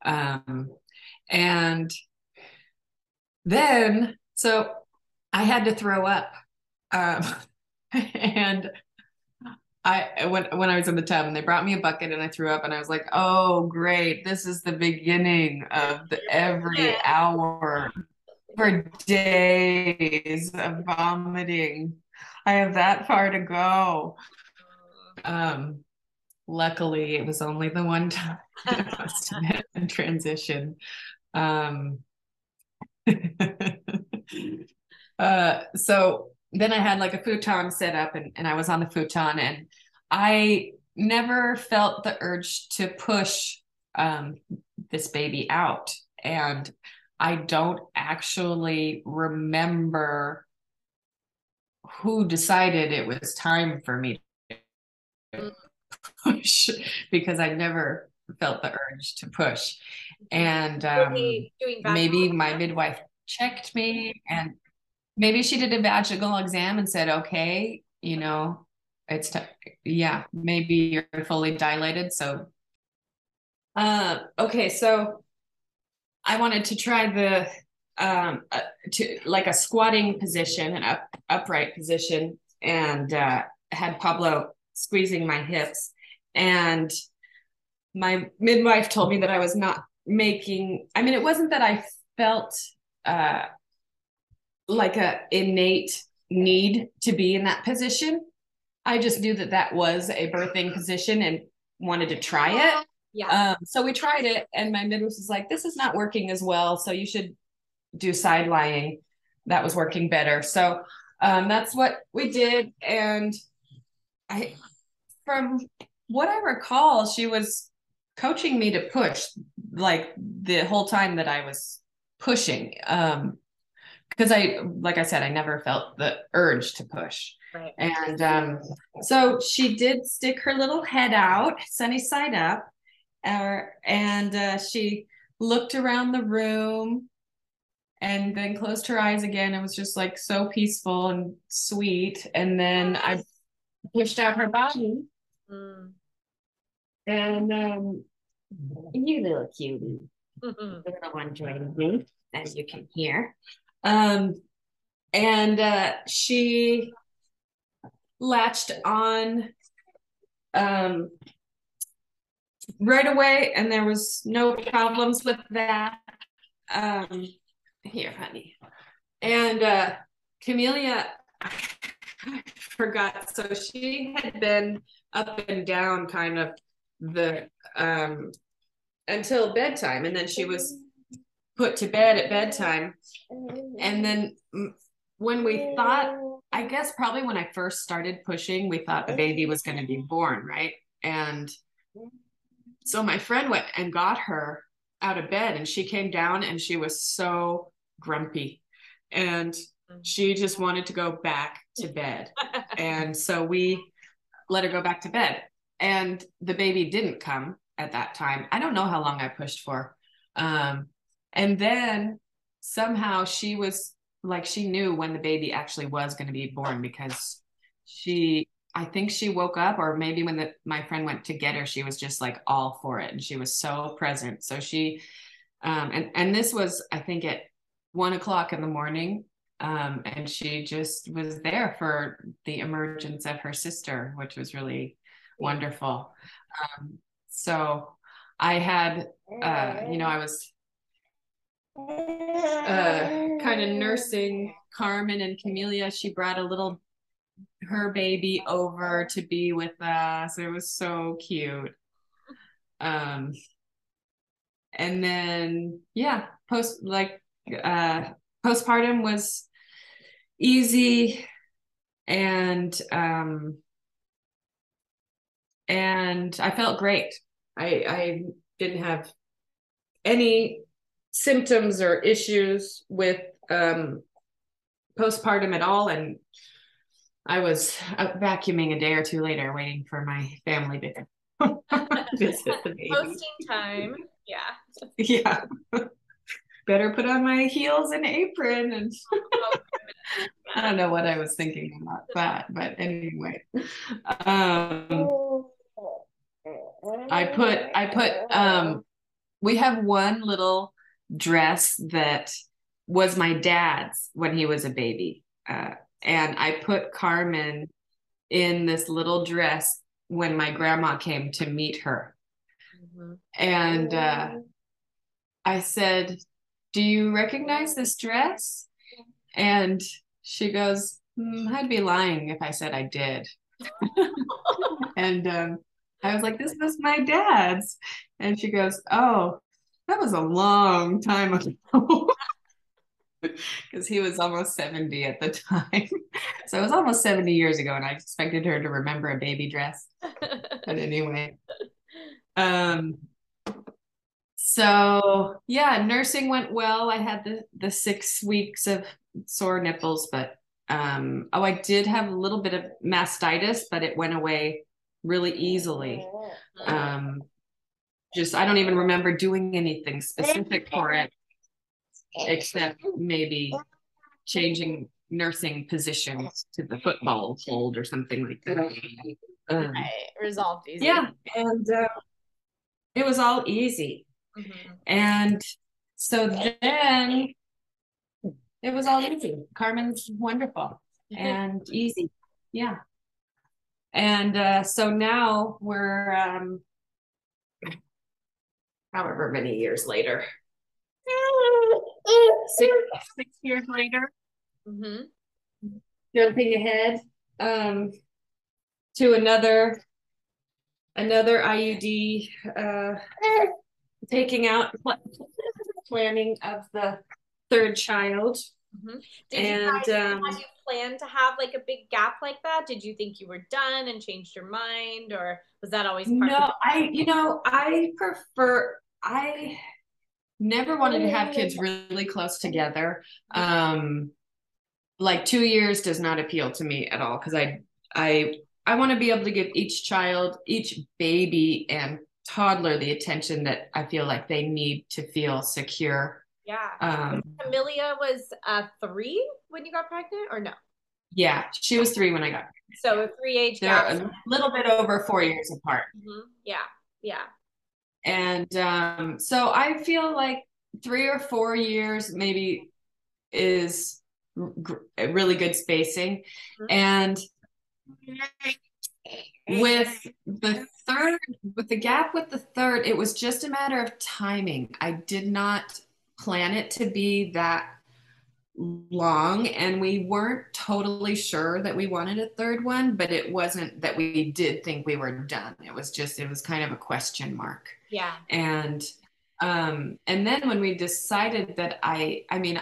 Um, and then, so I had to throw up. Um, and I when when I was in the tub, and they brought me a bucket, and I threw up, and I was like, "Oh, great! This is the beginning of the every hour for days of vomiting. I have that far to go." Um, luckily, it was only the one time that I must have had in transition. Um, uh, so. Then I had like a futon set up, and, and I was on the futon, and I never felt the urge to push um, this baby out. And I don't actually remember who decided it was time for me to push, because I never felt the urge to push. And um, maybe my midwife checked me, and maybe she did a vaginal exam and said, okay, you know, it's, t- yeah, maybe you're fully dilated. So, uh, okay. So I wanted to try the, um, uh, to like a squatting position, an up, upright position, and, uh, had Pablo squeezing my hips, and my midwife told me that I was not making, I mean, it wasn't that I felt, uh, like a innate need to be in that position. I just knew that that was a birthing position and wanted to try it. Yeah. Um, so we tried it, and my midwife was like, this is not working as well, so you should do side lying. That was working better. So um, that's what we did. And I, from what I recall, she was coaching me to push like the whole time that I was pushing. Um, because I, like I said, I never felt the urge to push. Right. And um, so she did stick her little head out, sunny side up, uh, and uh, she looked around the room and then closed her eyes again. It was just like so peaceful and sweet. And then I pushed out her body. Mm. And um, you little cutie, mm-hmm. the little one joining me, as you can hear. Um, and uh, she latched on um, right away, and there was no problems with that. Um, here, honey. And uh, Camellia, I forgot. So she had been up and down kind of the um, until bedtime, and then she was put to bed at bedtime. And then when we thought, I guess probably when I first started pushing, we thought the baby was going to be born, right? And so my friend went and got her out of bed, and she came down and she was so grumpy, and she just wanted to go back to bed. And so we let her go back to bed, and the baby didn't come at that time. I don't know how long I pushed for. Um, And then somehow she was like, she knew when the baby actually was going to be born, because she, I think she woke up, or maybe when the, my friend went to get her, she was just like all for it. And she was so present. So she, um, and, and this was, I think at one o'clock in the morning. Um, and she just was there for the emergence of her sister, which was really wonderful. Um, so I had, uh, you know, I was, Uh, kind of nursing Carmen and Camellia. She brought a little, her baby over to be with us. It was so cute. Um, and then, yeah, post, like, uh, postpartum was easy, and, um, and I felt great. I, I didn't have any symptoms or issues with um postpartum at all, and I was out vacuuming a day or two later, waiting for my family to visit the baby. Posting time, yeah, yeah. Better put on my heels and apron, and I don't know what I was thinking about that, but anyway, um, I put I put um, we have one little dress that was my dad's when he was a baby, uh, and I put Carmen in this little dress when my grandma came to meet her. Mm-hmm. And uh, I said, do you recognize this dress? And she goes, mm, I'd be lying if I said I did. And um, I was like, this was my dad's. And she goes, oh, that was a long time ago, because he was almost seventy at the time. So it was almost seventy years ago, and I expected her to remember a baby dress. But anyway, um, so yeah, nursing went well. I had the the six weeks of sore nipples, but um, oh, I did have a little bit of mastitis, but it went away really easily. Um, Just, I don't even remember doing anything specific for it, except maybe changing nursing positions to the football hold or something like that. Um, I resolved easily. Yeah, and uh, it was all easy. Mm-hmm. And so then it was all easy. Carmen's wonderful and easy. Yeah. And uh, so now we're... Um, however many years later, six, six years later, mm-hmm. jumping ahead um, to another, another I U D, uh, taking out planning of the third child. Mm-hmm. Did and you guys, um, had you planned to have like a big gap like that? Did you think you were done and changed your mind, or was that always part no, of it? No, I, you know, I prefer, I never wanted to have kids really close together. Um, like two years does not appeal to me at all. Cause I, I, I want to be able to give each child, each baby and toddler the attention that I feel like they need to feel secure. Yeah. Um, Camellia was uh, three when you got pregnant, or no? Yeah, she was three when I got pregnant. So a three age gap. They're a little bit over four years apart. Mm-hmm. Yeah, yeah. And um, so I feel like three or four years maybe is a really good spacing. Mm-hmm. And with the third, with the gap with the third, it was just a matter of timing. I did not plan it to be that long, and we weren't totally sure that we wanted a third one, but it wasn't that we did think we were done. It was just, it was kind of a question mark. Yeah. And, um, and then when we decided that I, I mean,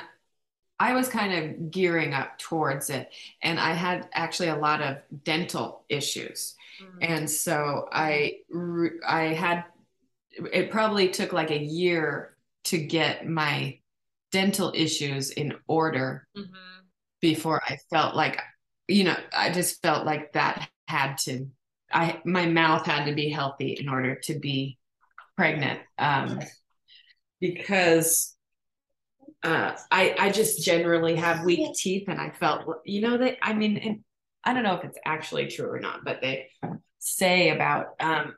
I was kind of gearing up towards it, and I had actually a lot of dental issues. Mm-hmm. And so I, I had, it probably took like a year to get my dental issues in order. Mm-hmm. Before I felt like, you know, I just felt like that had to, I, my mouth had to be healthy in order to be pregnant. Um, because Uh, I, I just generally have weak teeth, and I felt, you know, that, I mean, and I don't know if it's actually true or not, but they say about um,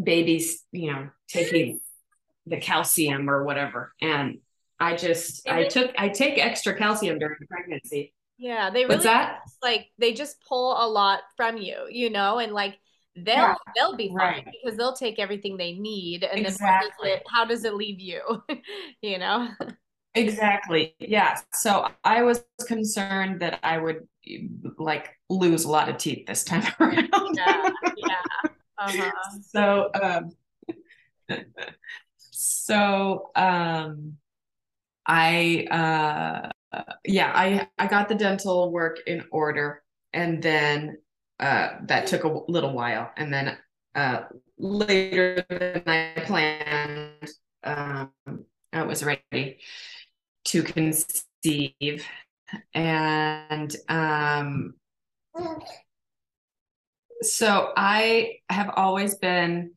babies, you know, taking the calcium or whatever. And I just, I took, I take extra calcium during pregnancy. Yeah. They really, that? like, they just pull a lot from you, you know, and like, they'll, yeah, they'll be fine, right, because they'll take everything they need. And exactly. then what does it, how does it leave you? You know? Exactly. Yeah. So I was concerned that I would like lose a lot of teeth this time around. Yeah. Yeah. Uh-huh. So, um, so, um, I, uh, yeah, I, I got the dental work in order, and then, Uh, that took a little while. And then uh, later than I planned, um, I was ready to conceive. And um, so I have always been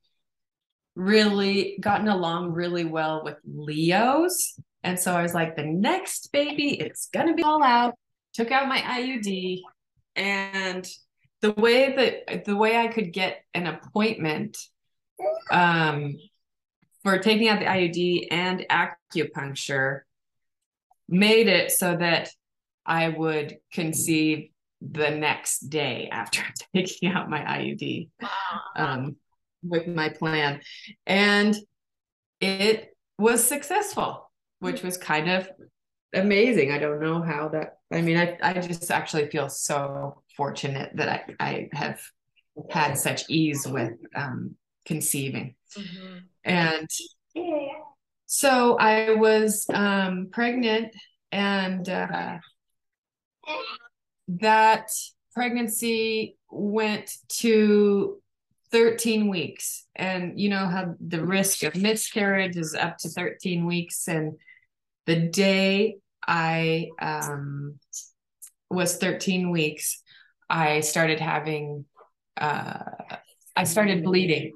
really gotten along really well with Leos. And so I was like, the next baby, it's going to be all out. Took out my I U D, and the way that the way I could get an appointment um, for taking out the I U D and acupuncture made it so that I would conceive the next day after taking out my I U D, um, with my plan. And it was successful, which was kind of amazing. I don't know how that, I mean, I, I just actually feel so fortunate that I, I have had such ease with um, conceiving. Mm-hmm. And so I was um, pregnant, and uh, that pregnancy went to thirteen weeks, and you know how the risk of miscarriage is up to thirteen weeks. And the day I um, was thirteen weeks, I started having, uh, I started bleeding.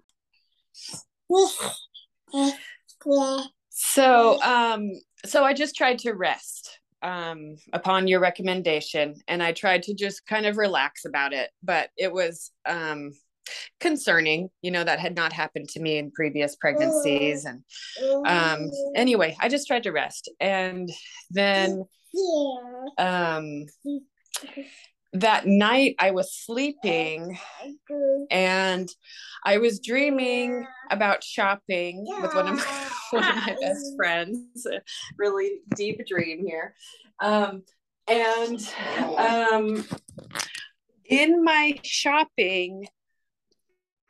So, um, so I just tried to rest, um, upon your recommendation, and I tried to just kind of relax about it, but it was, um, concerning, you know, that had not happened to me in previous pregnancies. And, um, anyway, I just tried to rest. And then, um, that night I was sleeping, and I was dreaming about shopping with one of my, one of my best friends. A really deep dream here. Um, and um, in my shopping,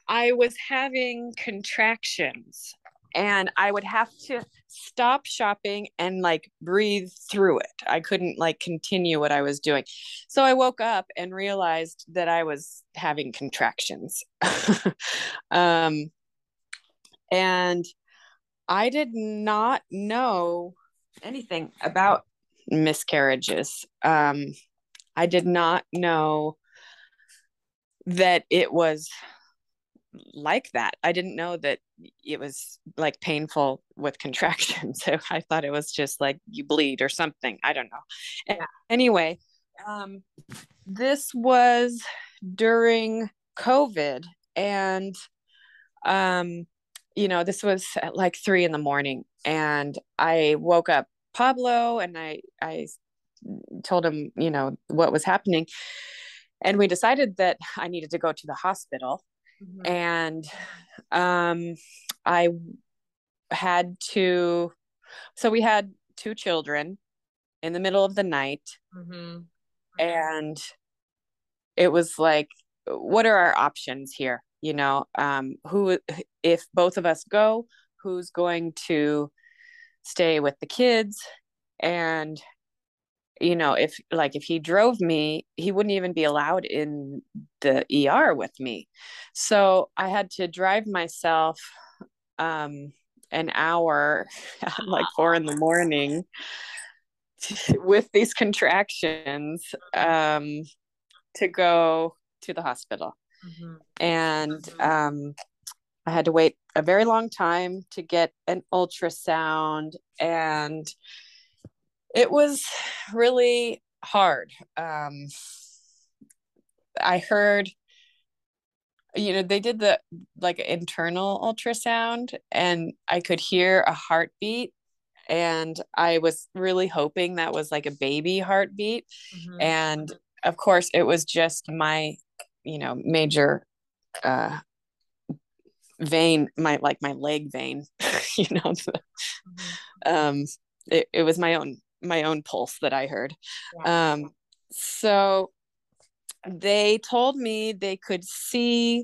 I was having contractions, and I would have to stop shopping and like breathe through it. I couldn't like continue what I was doing. So I woke up and realized that I was having contractions. um, and I did not know anything about miscarriages. Um, I did not know that it was like that. I didn't know that it was like painful with contractions. So I thought it was just like you bleed or something. I don't know. And anyway, um, this was during COVID, and um, you know, this was at like three in the morning, and I woke up Pablo and I, I told him, you know, what was happening. And we decided that I needed to go to the hospital. Mm-hmm. And um, I had to, so we had two children in the middle of the night. Mm-hmm. And it was like, what are our options here? You know, um, who, if both of us go, who's going to stay with the kids? And you know, if like if he drove me, he wouldn't even be allowed in the E R with me. So I had to drive myself um, an hour at like four in the morning to, with these contractions um, to go to the hospital. Mm-hmm. And um, I had to wait a very long time to get an ultrasound, and it was really hard. Um, I heard, you know, they did the like internal ultrasound, and I could hear a heartbeat, and I was really hoping that was like a baby heartbeat. Mm-hmm. And of course it was just my, you know, major, uh, vein, my, like my leg vein, you know, um, it, it was my own, my own pulse that I heard. Yeah. Um, so they told me they could see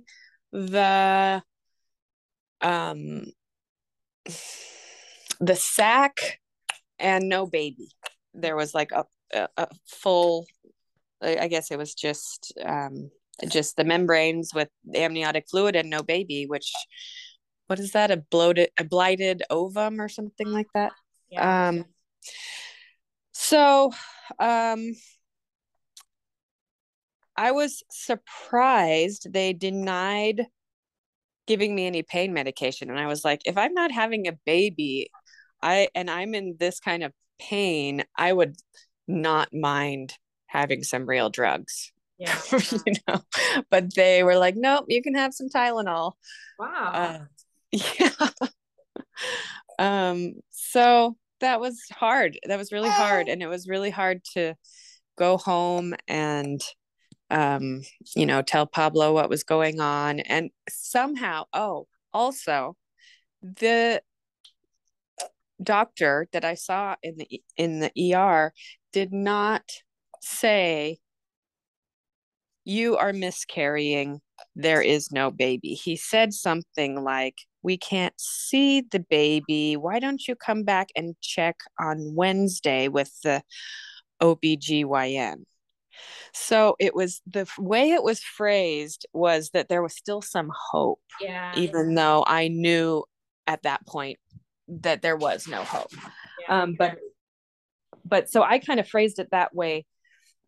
the, um, the sac and no baby. There was like a, a, a full, I guess it was just, um, just the membranes with amniotic fluid and no baby, which, what is that? A bloated, a blighted ovum or something like that. Yeah. Um, So, um, I was surprised they denied giving me any pain medication. And I was like, if I'm not having a baby, I, and I'm in this kind of pain, I would not mind having some real drugs, yeah. You know, but they were like, nope, you can have some Tylenol. Wow. Uh, yeah. um, so that was hard. That was really hard. And it was really hard to go home and, um, you know, tell Pablo what was going on. And somehow, oh, also the doctor that I saw in the, in the E R did not say, you are miscarrying, there is no baby. He said something like, we can't see the baby. Why don't you come back and check on Wednesday with the O B G Y N? So it was, the way it was phrased was that there was still some hope, yeah, even yeah. though I knew at that point that there was no hope. Yeah, um, but, but so I kind of phrased it that way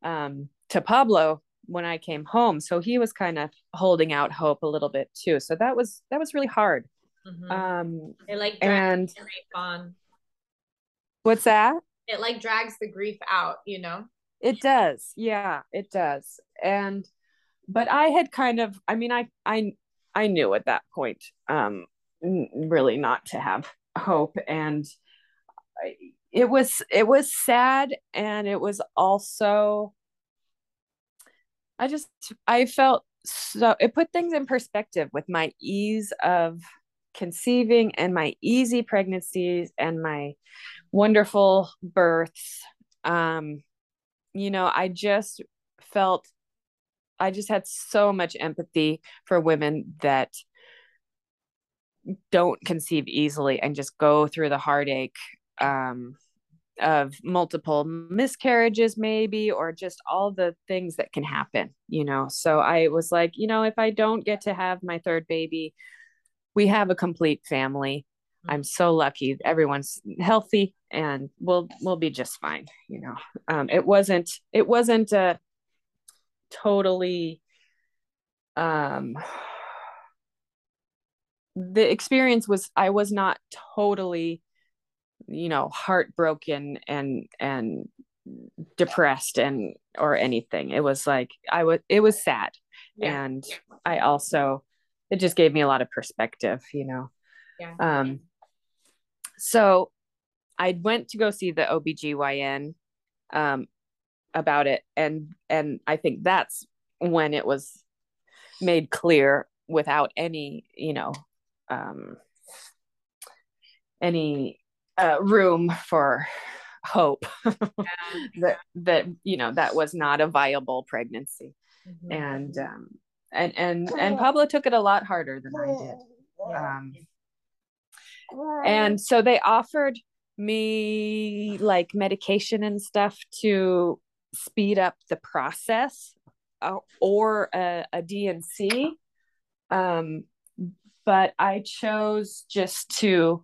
um, to Pablo when I came home. So he was kind of holding out hope a little bit too. So that was, that was really hard. Mm-hmm. Um, it like drags and the grief on. What's that? It like drags the grief out, you know? It does. Yeah, it does. And, but I had kind of, I mean, I, I, I knew at that point, um, n- really not to have hope. And I, it was, it was sad. And it was also, I just, I felt so, it put things in perspective with my ease of conceiving and my easy pregnancies and my wonderful births. Um, you know, I just felt, I just had so much empathy for women that don't conceive easily and just go through the heartache, um, of multiple miscarriages maybe, or just all the things that can happen, you know? So I was like, you know, if I don't get to have my third baby, we have a complete family. I'm so lucky. Everyone's healthy and we'll, we'll be just fine. You know, um, it wasn't, it wasn't a totally, um, the experience was, I was not totally, you know, heartbroken and, and depressed and, or anything. It was like, I was, it was sad. Yeah. And I also, it just gave me a lot of perspective, you know? Yeah. Um, so I went to go see the O B G Y N, um, about it. And, and I think that's when it was made clear without any, you know, um, any, uh, room for hope that, that, you know, that was not a viable pregnancy. Mm-hmm. And, um, and, and, and Pablo took it a lot harder than I did. Um, and so they offered me like medication and stuff to speed up the process, uh, or a, a D and C. Um, but I chose just to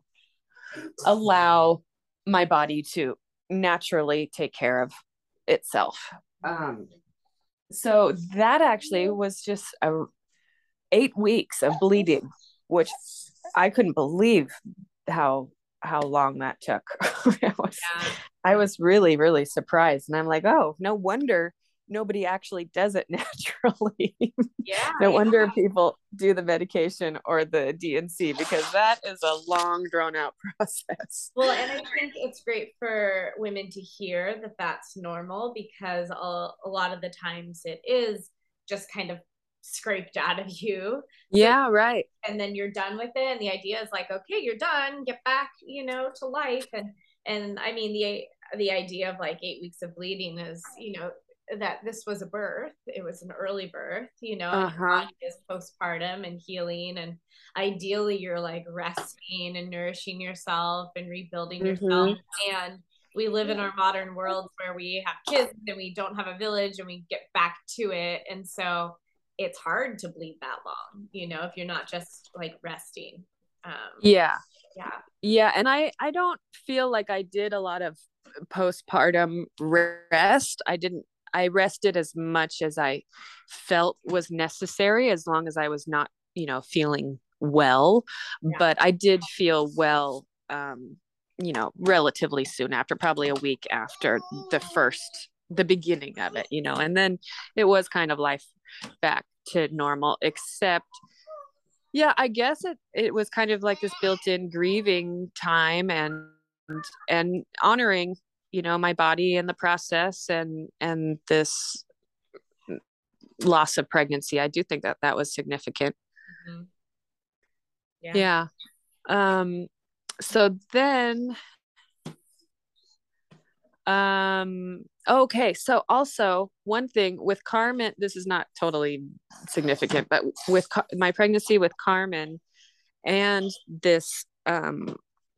allow my body to naturally take care of itself. Um, so that actually was just a eight weeks of bleeding, which I couldn't believe how, how long that took. I was, yeah. I was really, really surprised. And I'm like, oh, no wonder nobody actually does it naturally. Yeah. No wonder yeah. people do the medication or the D and C, because that is a long, drawn out process. Well, and I think it's great for women to hear that that's normal, because a, a lot of the times it is just kind of scraped out of you. Yeah. So, right. And then you're done with it. And the idea is like, okay, you're done, get back, you know, to life. And, and I mean, the, the idea of like eight weeks of bleeding is, you know, that this was a birth. It was an early birth, you know, uh-huh. is postpartum and healing. And ideally you're like resting and nourishing yourself and rebuilding mm-hmm. yourself. And we live in our modern world where we have kids and we don't have a village and we get back to it. And so it's hard to bleed that long, you know, if you're not just like resting. Um, yeah. Yeah. Yeah. And I, I don't feel like I did a lot of postpartum rest. I didn't, I rested as much as I felt was necessary, as long as I was not, you know, feeling well, yeah. but I did feel well, um, you know, relatively soon after, probably a week after the first, the beginning of it, you know, and then it was kind of life back to normal, except, yeah, I guess it, it was kind of like this built-in grieving time and, and honoring, you know, my body and the process and, and this loss of pregnancy. I do think that that was significant. Mm-hmm. Yeah. yeah. Um, so then, um, okay. So also one thing with Carmen, this is not totally significant, but with Car- my pregnancy with Carmen and this, um,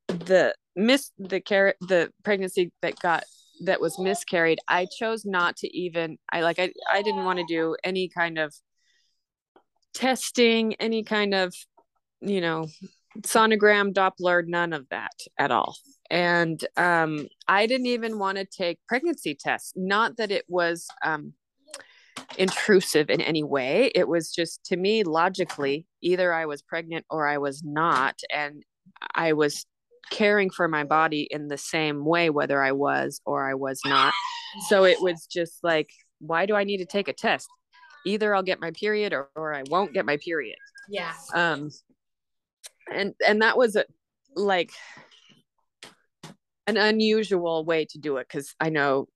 the, Miss the care the pregnancy that got that was miscarried. I chose not to even. I like I I didn't want to do any kind of testing, any kind of, you know, sonogram, Doppler, none of that at all. And um, I didn't even want to take pregnancy tests. Not that it was um, intrusive in any way. It was just, to me, logically, either I was pregnant or I was not, and I was caring for my body in the same way, whether I was or I was not. So it was just like, why do I need to take a test? Either I'll get my period or, or I won't get my period. Yeah. Um, and, and that was a, like an unusual way to do it. Cause I know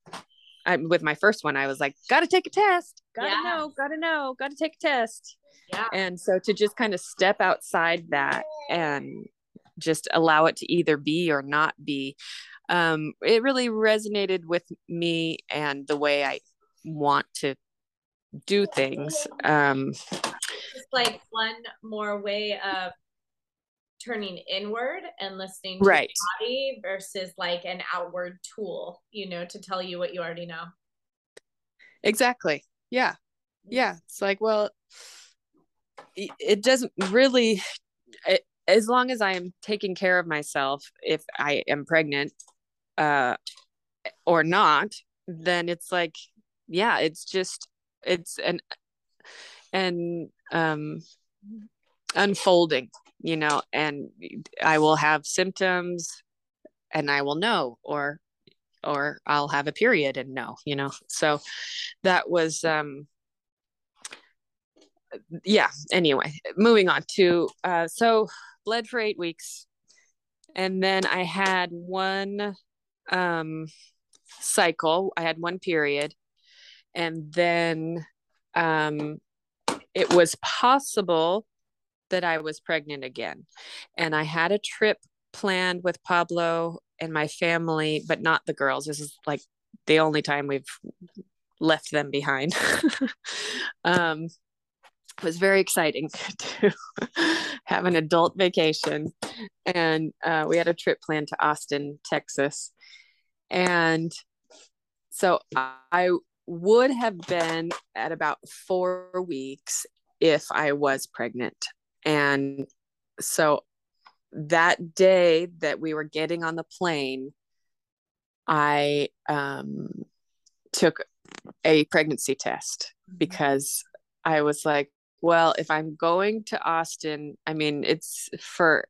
I, with my first one, I was like, gotta take a test. Gotta yeah. know, gotta know, gotta take a test. Yeah. And so to just kind of step outside that and just allow it to either be or not be. Um, it really resonated with me and the way I want to do things. Um, it's like one more way of turning inward and listening to right. your body versus like an outward tool, you know, to tell you what you already know. Exactly. Yeah. Yeah. It's like, well, it doesn't really, it, as long as I am taking care of myself, if I am pregnant uh, or not, then it's like, yeah, it's just, it's an, an um, unfolding, you know, and I will have symptoms and I will know, or, or I'll have a period and know, you know, so that was, um, yeah, anyway, moving on to, uh, so bled for eight weeks. And then I had one, um, cycle. I had one period, and then, um, it was possible that I was pregnant again. And I had a trip planned with Pablo and my family, but not the girls. This is like the only time we've left them behind. um, it was very exciting to have an adult vacation. And uh, we had a trip planned to Austin, Texas. And so I would have been at about four weeks if I was pregnant. And so that day that we were getting on the plane, I um, took a pregnancy test, because I was like, well, if I'm going to Austin, I mean, it's for,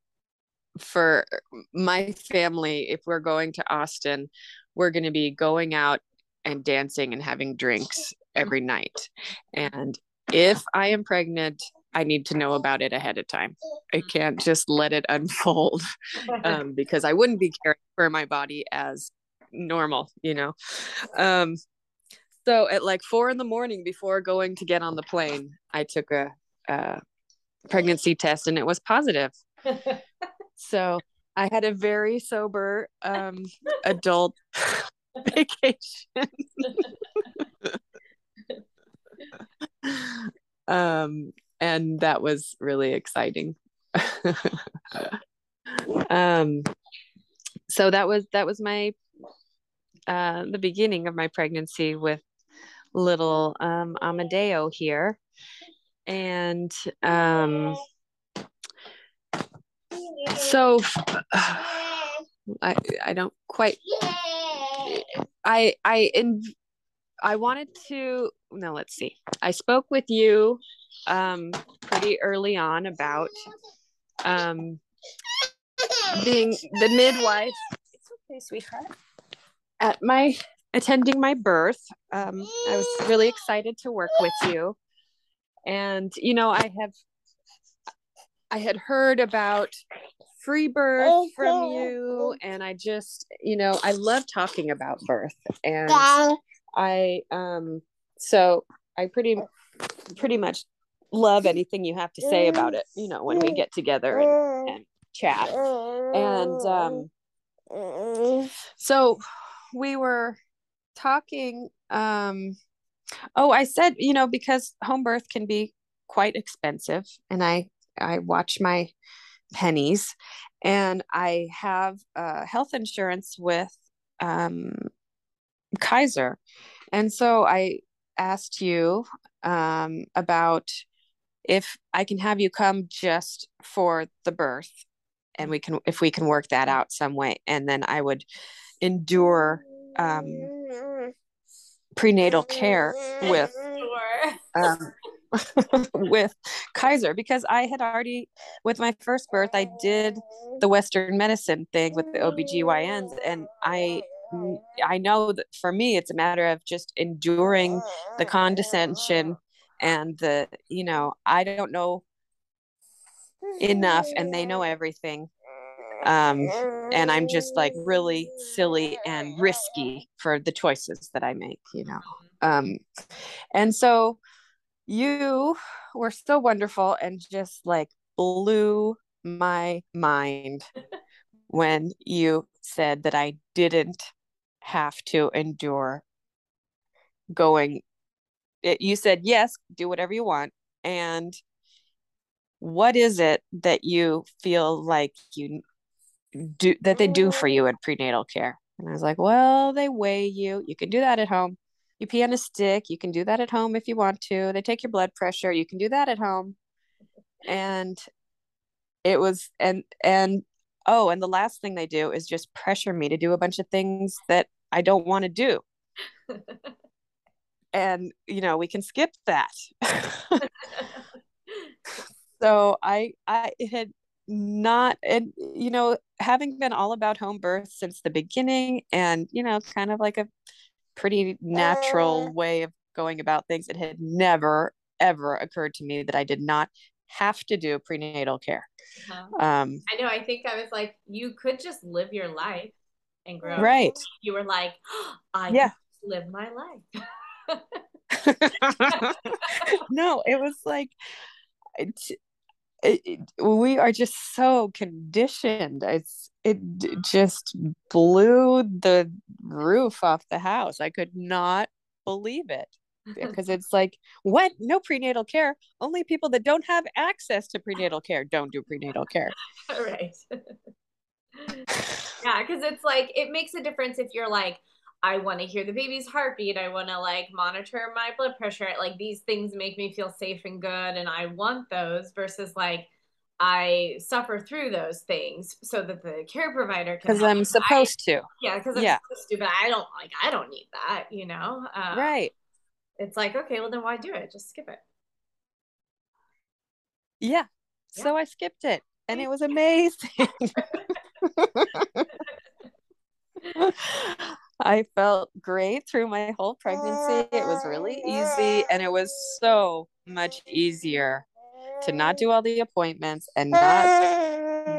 for my family, if we're going to Austin, we're going to be going out and dancing and having drinks every night. And if I am pregnant, I need to know about it ahead of time. I can't just let it unfold, um, because I wouldn't be caring for my body as normal, you know? Um, so at like four in the morning before going to get on the plane, I took a, a pregnancy test, and it was positive. So I had a very sober, um, adult vacation. um, And that was really exciting. um, so that was, that was my, uh, the beginning of my pregnancy with little, um, Amadeo here. And, um, so I, I don't quite, I, I, in, I wanted to, no, let's see. I spoke with you um pretty early on about um being the midwife. It's okay, sweetheart. At my attending my birth, um I was really excited to work with you, and you know, I have I had heard about free birth from you, and I just, you know, I love talking about birth, and I um so I pretty pretty much love anything you have to say about it, you know, when we get together and, and chat. And um so we were talking, um oh I said, you know, because home birth can be quite expensive, and I I watch my pennies, and I have uh health insurance with um Kaiser, and so I asked you um about if I can have you come just for the birth, and we can, if we can work that out some way, and then I would endure um prenatal care with um with Kaiser, because I had already, with my first birth, I did the Western medicine thing with the O B G Y Ns, and I I know that for me, it's a matter of just enduring the condescension and the, you know, I don't know enough and they know everything. Um, and I'm just like really silly and risky for the choices that I make, you know? Um, and so you were so wonderful and just like blew my mind when you said that I didn't have to endure going it, you said, yes, do whatever you want. And what is it that you feel like you do that they do for you at prenatal care? And I was like, well, they weigh you. You can do that at home. You pee on a stick. You can do that at home if you want to. They take your blood pressure. You can do that at home. And it was, and, and, oh, and the last thing they do is just pressure me to do a bunch of things that I don't want to do. And, you know, we can skip that. So I, I it had not, and, you know, having been all about home birth since the beginning and, you know, kind of like a pretty natural way of going about things, it had never, ever occurred to me that I did not have to do prenatal care. Uh-huh. Um, I know. I think I was like, you could just live your life and grow. Right. You were like, oh, I yeah. live my life. No, it was like, it, it, it, we are just so conditioned. It's, it just blew the roof off the house. I could not believe it. Because it's like, what? No prenatal care. Only people that don't have access to prenatal care don't do prenatal care. Right. Yeah, because it's like, it makes a difference if you're like, I want to hear the baby's heartbeat. I want to like monitor my blood pressure. Like these things make me feel safe and good. And I want those versus like, I suffer through those things so that the care provider can. Because I'm supposed I, to. Yeah, because I'm yeah. supposed to, but I don't like, I don't need that, you know? Um, right. It's like, okay, well then why do it? Just skip it. Yeah. yeah. So I skipped it and it was amazing. I felt great through my whole pregnancy. It was really easy. And it was so much easier to not do all the appointments and not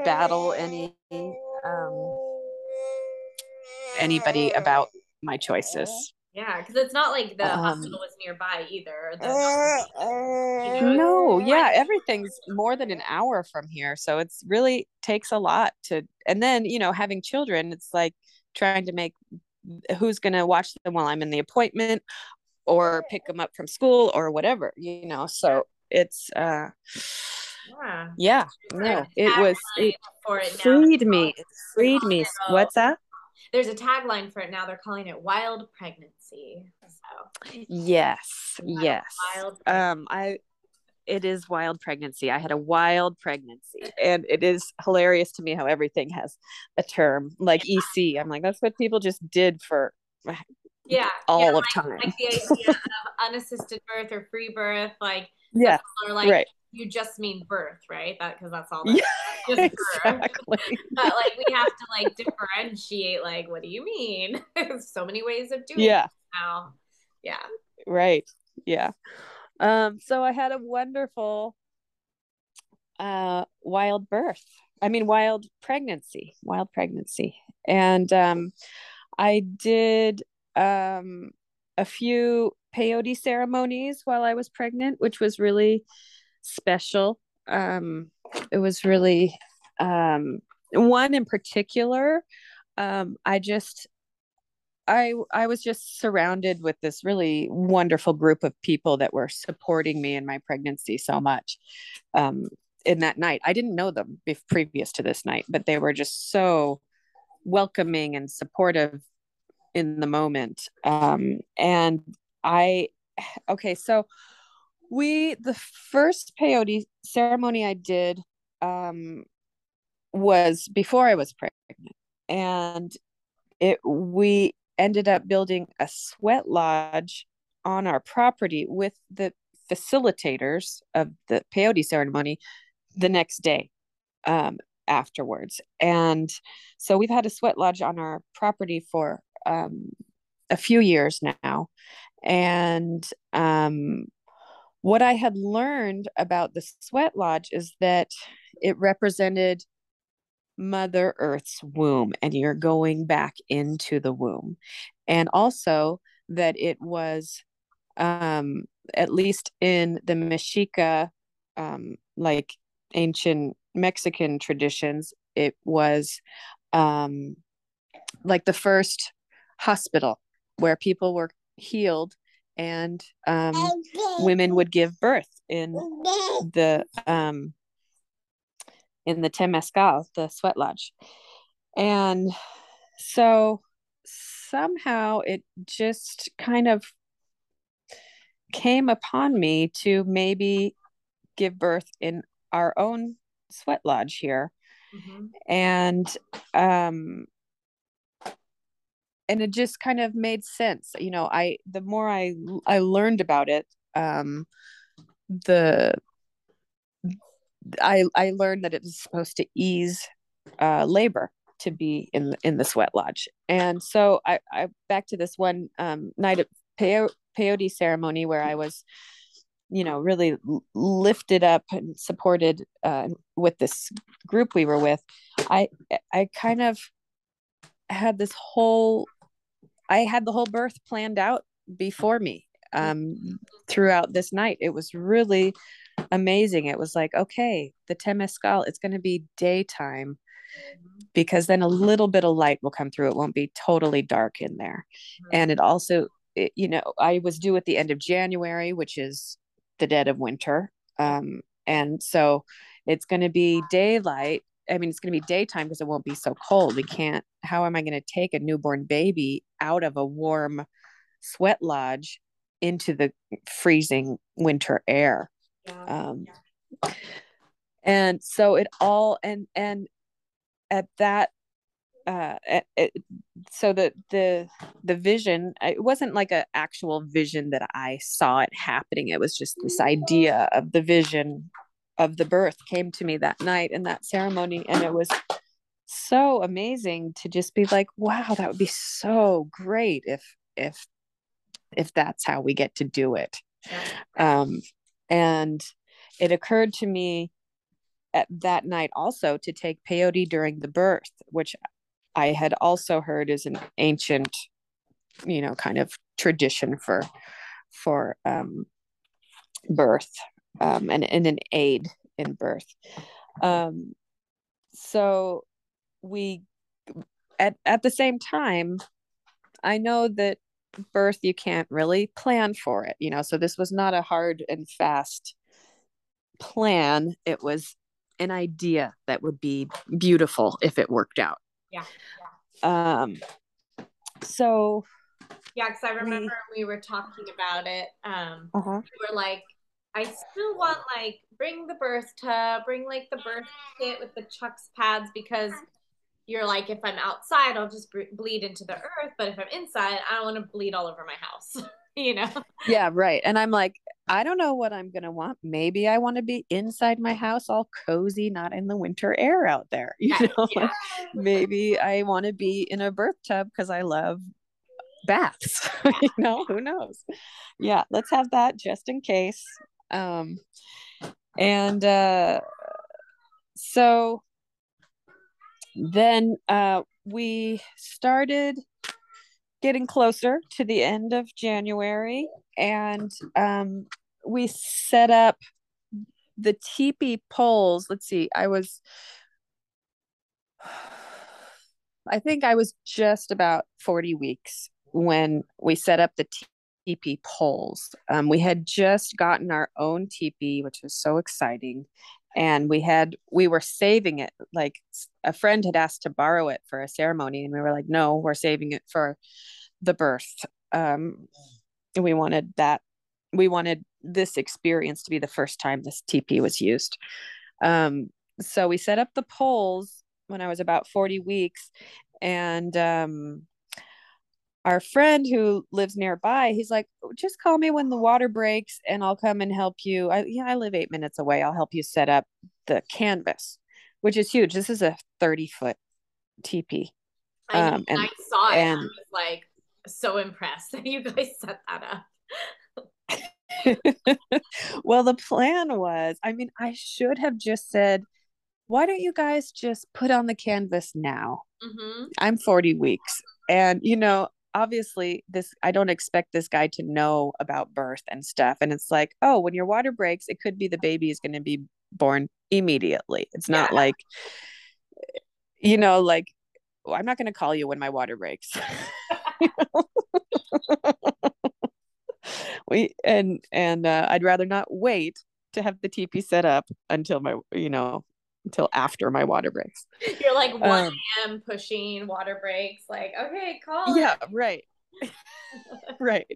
battle any, um, anybody about my choices. Yeah, because it's not like the um, hospital was nearby either. The, you know, no, yeah, everything's more than an hour from here. So it's really takes a lot to, and then, you know, having children, it's like trying to make who's going to watch them while I'm in the appointment or pick them up from school or whatever, you know. So it's, uh, yeah, yeah, no, it was, it freed me, it freed me. What's that? There's a tagline for it now. They're calling it wild pregnancy. So. Yes. Wild, yes. Wild um, I, it is wild pregnancy. I had a wild pregnancy and it is hilarious to me how everything has a term like E C. I'm like, that's what people just did for yeah, all yeah, of like, time. Like the idea of unassisted birth or free birth. Like, yeah, or like, right. You just mean birth, right? That because that's all. That yeah, is. Just exactly. Birth. But like we have to like differentiate. Like, what do you mean? There's so many ways of doing yeah. it now. Yeah. Right. Yeah. Um. So I had a wonderful, uh, wild birth. I mean, wild pregnancy. Wild pregnancy. And um, I did um a few peyote ceremonies while I was pregnant, which was really special. Um, it was really, um, one in particular, um, I just, I, I was just surrounded with this really wonderful group of people that were supporting me in my pregnancy so much. Um, in that night, I didn't know them before, previous to this night, but they were just so welcoming and supportive in the moment. Um, and I, okay, so We, the first peyote ceremony I did um, was before I was pregnant, and it, we ended up building a sweat lodge on our property with the facilitators of the peyote ceremony the next day um, afterwards. And so we've had a sweat lodge on our property for um, a few years now. And, um, what I had learned about the sweat lodge is that it represented Mother Earth's womb, and you're going back into the womb. And also that it was, um, at least in the Mexica, um, like ancient Mexican traditions, it was um, like the first hospital where people were healed. And um, women would give birth in the um, in the Temescal, the sweat lodge. And so somehow it just kind of came upon me to maybe give birth in our own sweat lodge here. Mm-hmm. And, um, and it just kind of made sense. You know, I, the more I, I learned about it, um, the, I, I learned that it was supposed to ease, uh, labor to be in the, in the sweat lodge. And so I, I back to this one, um, night of peyote, peyote ceremony where I was, you know, really lifted up and supported, uh, with this group we were with. I, I kind of had this whole, I had the whole birth planned out before me, um, throughout this night. It was really amazing. It was like, okay, the Temescal, it's going to be daytime because then a little bit of light will come through. It won't be totally dark in there. Mm-hmm. And it also, it, you know, I was due at the end of January, which is the dead of winter. Um, and so it's going to be daylight. I mean, it's going to be daytime because it won't be so cold. We can't, how am I going to take a newborn baby out of a warm sweat lodge into the freezing winter air? Um, and so it all, and, and at that, uh, it, so the, the, the vision, it wasn't like an actual vision that I saw it happening. It was just this idea of the vision of the birth came to me that night in that ceremony. And it was so amazing to just be like, wow, that would be so great if, if, if that's how we get to do it. Um, And it occurred to me at that night also to take peyote during the birth, which I had also heard is an ancient, you know, kind of tradition for, for um, birth um, and, and an aid in birth. Um, so we, at, at the same time, I know that birth, you can't really plan for it, you know, so this was not a hard and fast plan. It was an idea that would be beautiful if it worked out. Yeah. yeah. Um, so. Yeah. Cause I remember we, we were talking about it. Um, uh-huh. We were like, I still want like, bring the birth tub, bring like the birth kit with the Chucks pads, because you're like, if I'm outside, I'll just b- bleed into the earth. But if I'm inside, I don't want to bleed all over my house, you know? Yeah, right. And I'm like, I don't know what I'm going to want. Maybe I want to be inside my house, all cozy, not in the winter air out there. You know, yeah. Maybe I want to be in a birth tub because I love baths, you know, who knows? Yeah. Let's have that just in case. Um, and uh, so Then uh, we started getting closer to the end of January, and um, we set up the teepee poles. Let's see, I was, I think I was just about forty weeks when we set up the teepee poles. Um, we had just gotten our own teepee, which was so exciting. And we had, we were saving it. Like a friend had asked to borrow it for a ceremony, and we were like, no, we're saving it for the birth. Um, and we wanted that. We wanted this experience to be the first time this teepee was used. Um, so we set up the poles when I was about forty weeks, and, um, our friend who lives nearby, he's like, just call me when the water breaks and I'll come and help you. I, yeah, I live eight minutes away. I'll help you set up the canvas, which is huge. This is a thirty foot teepee. I, um, and, I saw it. And, I was like, so impressed that you guys set that up. Well, the plan was, I mean, I should have just said, why don't you guys just put on the canvas now? Mm-hmm. I'm forty weeks. And, you know, obviously this, I don't expect this guy to know about birth and stuff. And it's like, oh, when your water breaks, it could be the baby is going to be born immediately. It's not yeah. like, you know, like, well, I'm not going to call you when my water breaks. You know? we and and uh, I'd rather not wait to have the teepee set up until my, you know, until after my water breaks. You're like one a m um, pushing water breaks. Like, okay, call. Yeah, it. Right. Right.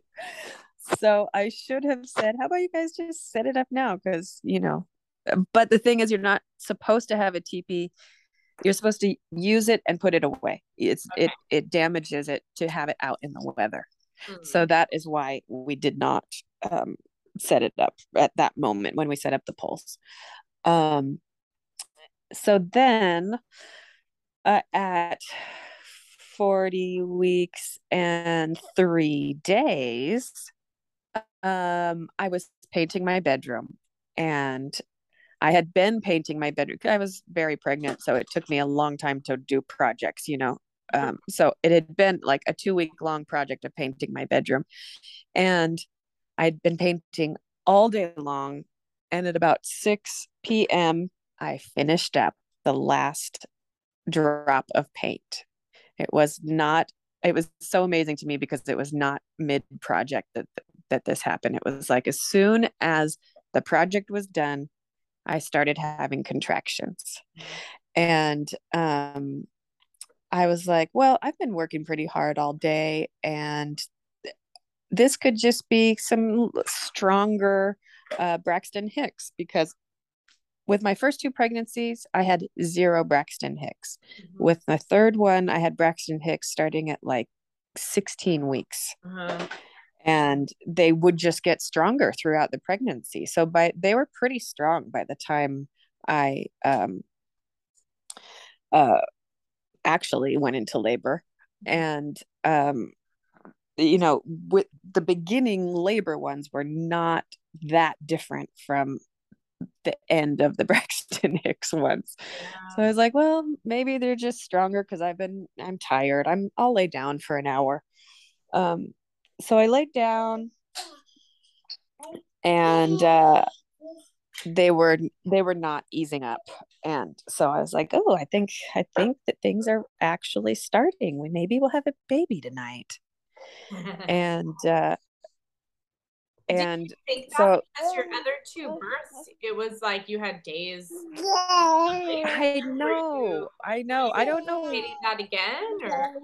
So I should have said, how about you guys just set it up now? Because, you know, But the thing is, you're not supposed to have a teepee. You're supposed to use it and put it away. It's okay. it it damages it to have it out in the weather. Mm. So that is why we did not um, set it up at that moment when we set up the poles. Um, so then uh, at forty weeks and three days, um, I was painting my bedroom, and I had been painting my bedroom. I was very pregnant, so it took me a long time to do projects, you know. Um, so it had been like a two week long project of painting my bedroom, and I'd been painting all day long. And at about six p.m., I finished up the last drop of paint. It was not, it was so amazing to me because it was not mid project that, that this happened. It was like, as soon as the project was done, I started having contractions. And um, I was like, well, I've been working pretty hard all day, and this could just be some stronger uh, Braxton Hicks, because with my first two pregnancies, I had zero Braxton Hicks. Mm-hmm. With the third one, I had Braxton Hicks starting at like sixteen weeks. Uh-huh. And they would just get stronger throughout the pregnancy. So by they were pretty strong by the time I um, uh, actually went into labor. And, um, you know, with the beginning labor ones were not that different from the end of the Braxton Hicks ones. Wow. So I was like, well, maybe they're just stronger because I've been, I'm tired. I'm, I'll lay down for an hour. Um, so I laid down, and uh, they were, they were not easing up. And so I was like, oh, I think, I think that things are actually starting. We maybe we'll have a baby tonight. and, uh, and so your other two births, it was like you had days. I know, I know. I don't know. Waiting that again, or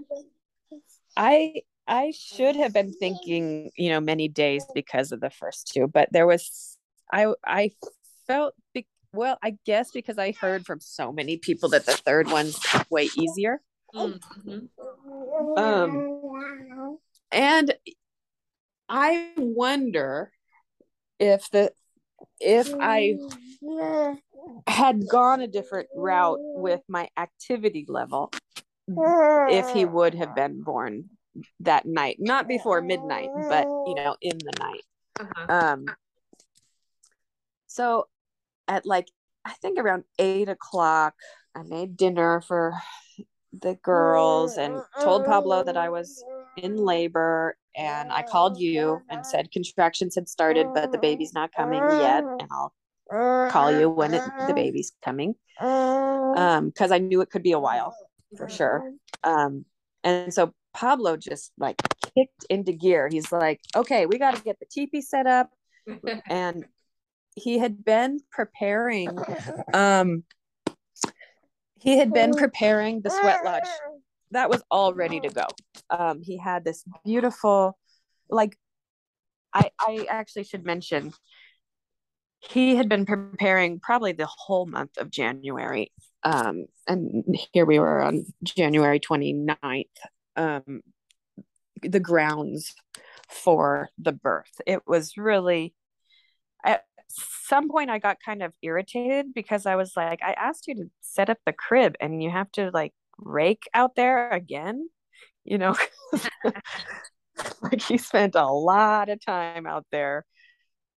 I, I should have been thinking, you know, many days because of the first two, but there was, I, I felt, be, well, I guess because I heard from so many people that the third one's way easier. Mm-hmm. Um, and I wonder if the, if I had gone a different route with my activity level, if he would have been born that night, not before midnight, but, you know, in the night. Uh-huh. Um, so at like, I think around eight o'clock, I made dinner for the girls and told Pablo that I was in labor, and I called you and said contractions had started, but the baby's not coming yet, and I'll call you when it, the baby's coming, um because I knew it could be a while for sure. Um and so Pablo just like kicked into gear. He's like, okay, we got to get the teepee set up. And he had been preparing um he had been preparing the sweat lodge. That was all ready to go. Um, he had this beautiful, like, I, I actually should mention, he had been preparing probably the whole month of January. Um, and here we were on January twenty-ninth, um, the grounds for the birth. It was really, at some point I got kind of irritated because I was like, I asked you to set up the crib and you have to like rake out there again, you know. Like he spent a lot of time out there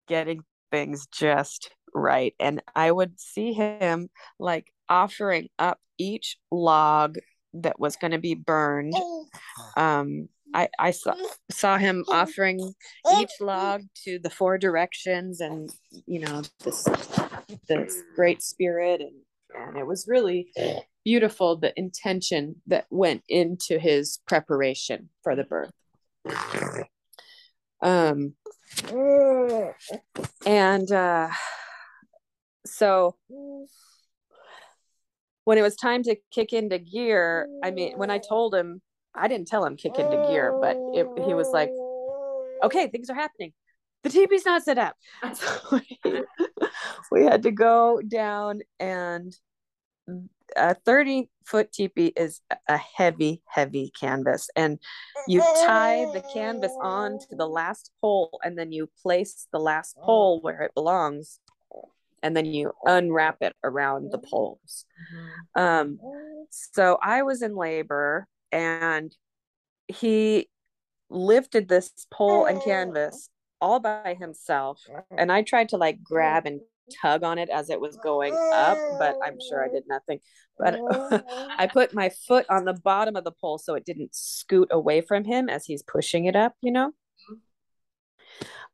getting things just right, and I would see him like offering up each log that was going to be burned. um I I saw saw him offering each log to the four directions and, you know, this this great spirit, and and it was really beautiful, the intention that went into his preparation for the birth. Um, and uh, so when it was time to kick into gear, I mean, when I told him, I didn't tell him kick into gear, but it, he was like, okay, things are happening. the teepee's not set up. So we, we had to go down, and a thirty foot teepee is a heavy, heavy canvas. And you tie the canvas on to the last pole, and then you place the last pole where it belongs. And then you unwrap it around the poles. Um, so I was in labor, and he lifted this pole and canvas all by himself. And I tried to like grab and tug on it as it was going up, but I'm sure I did nothing. But I put my foot on the bottom of the pole so it didn't scoot away from him as he's pushing it up, you know?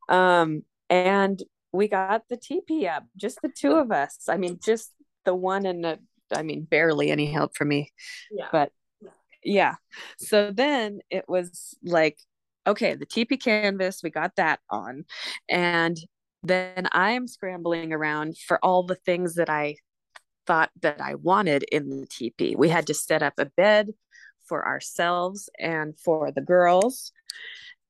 Um, and we got the teepee up, just the two of us. I mean, just the one and the, I mean, barely any help from me, yeah. But yeah. So then it was like, okay, the teepee canvas, we got that on. And then I'm scrambling around for all the things that I thought that I wanted in the teepee. We had to set up a bed for ourselves and for the girls.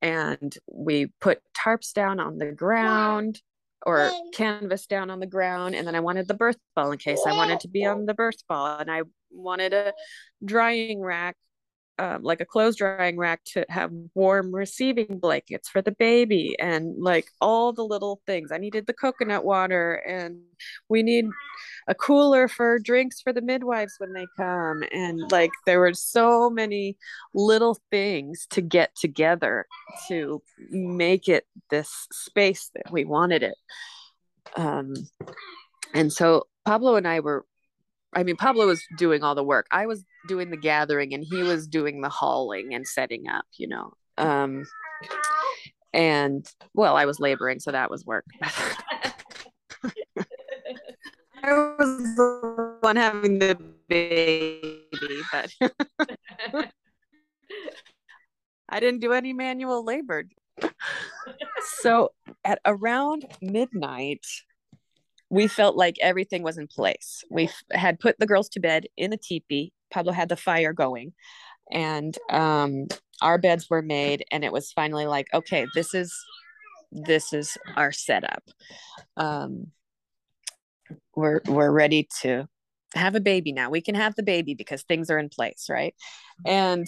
And we put tarps down on the ground, or canvas down on the ground. And then I wanted the birth ball in case I wanted to be on the birth ball. And I wanted a drying rack, uh, like a clothes drying rack, to have warm receiving blankets for the baby, and like all the little things. I needed the coconut water, and we need a cooler for drinks for the midwives when they come. And like, there were so many little things to get together to make it this space that we wanted it. Um, and so Pablo and I were, I mean, Pablo was doing all the work. I was doing the gathering, and he was doing the hauling and setting up, you know. Um, and well, I was laboring, so that was work. I was the one having the baby, but I didn't do any manual labor. So at around midnight, we felt like everything was in place. We had put the girls to bed in the teepee. Pablo had the fire going, and um, our beds were made, and it was finally like, okay, this is, this is our setup. Um, we're, we're ready to have a baby now. We can have the baby because things are in place, right? And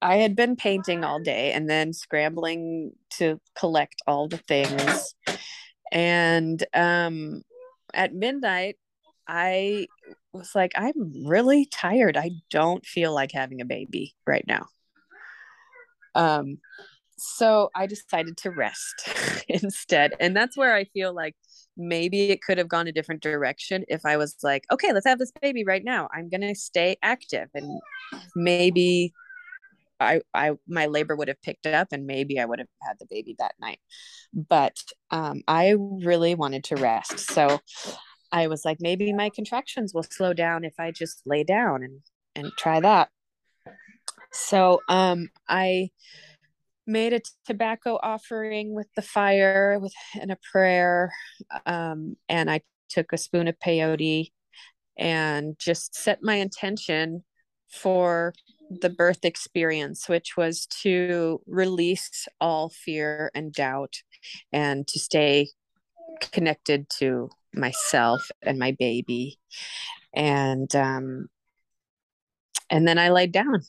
I had been painting all day and then scrambling to collect all the things. And um, at midnight, I was like, I'm really tired. I don't feel like having a baby right now. Um, so I decided to rest instead. And that's where I feel like maybe it could have gone a different direction if I was like, okay, let's have this baby right now. I'm going to stay active, and maybe I, I, my labor would have picked up, and maybe I would have had the baby that night. But um, I really wanted to rest. So I was like, maybe my contractions will slow down if I just lay down and, and try that. So um, I made a tobacco offering with the fire with, and a prayer. Um, and I took a spoon of peyote and just set my intention for the birth experience, which was to release all fear and doubt, and to stay connected to myself and my baby. And um, and then I laid down,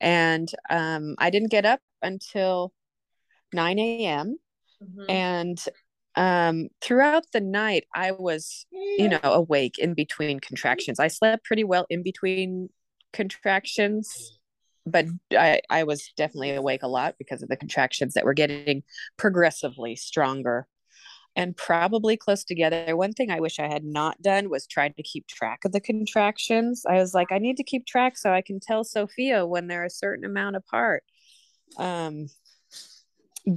and um, I didn't get up until nine a m Mm-hmm. And um, throughout the night, I was, you know, awake in between contractions. I slept pretty well in between contractions, but I, I was definitely awake a lot because of the contractions that were getting progressively stronger and probably close together. One thing I wish I had not done was try to keep track of the contractions. I was like, I need to keep track so I can tell Sophia when they're a certain amount apart. Um,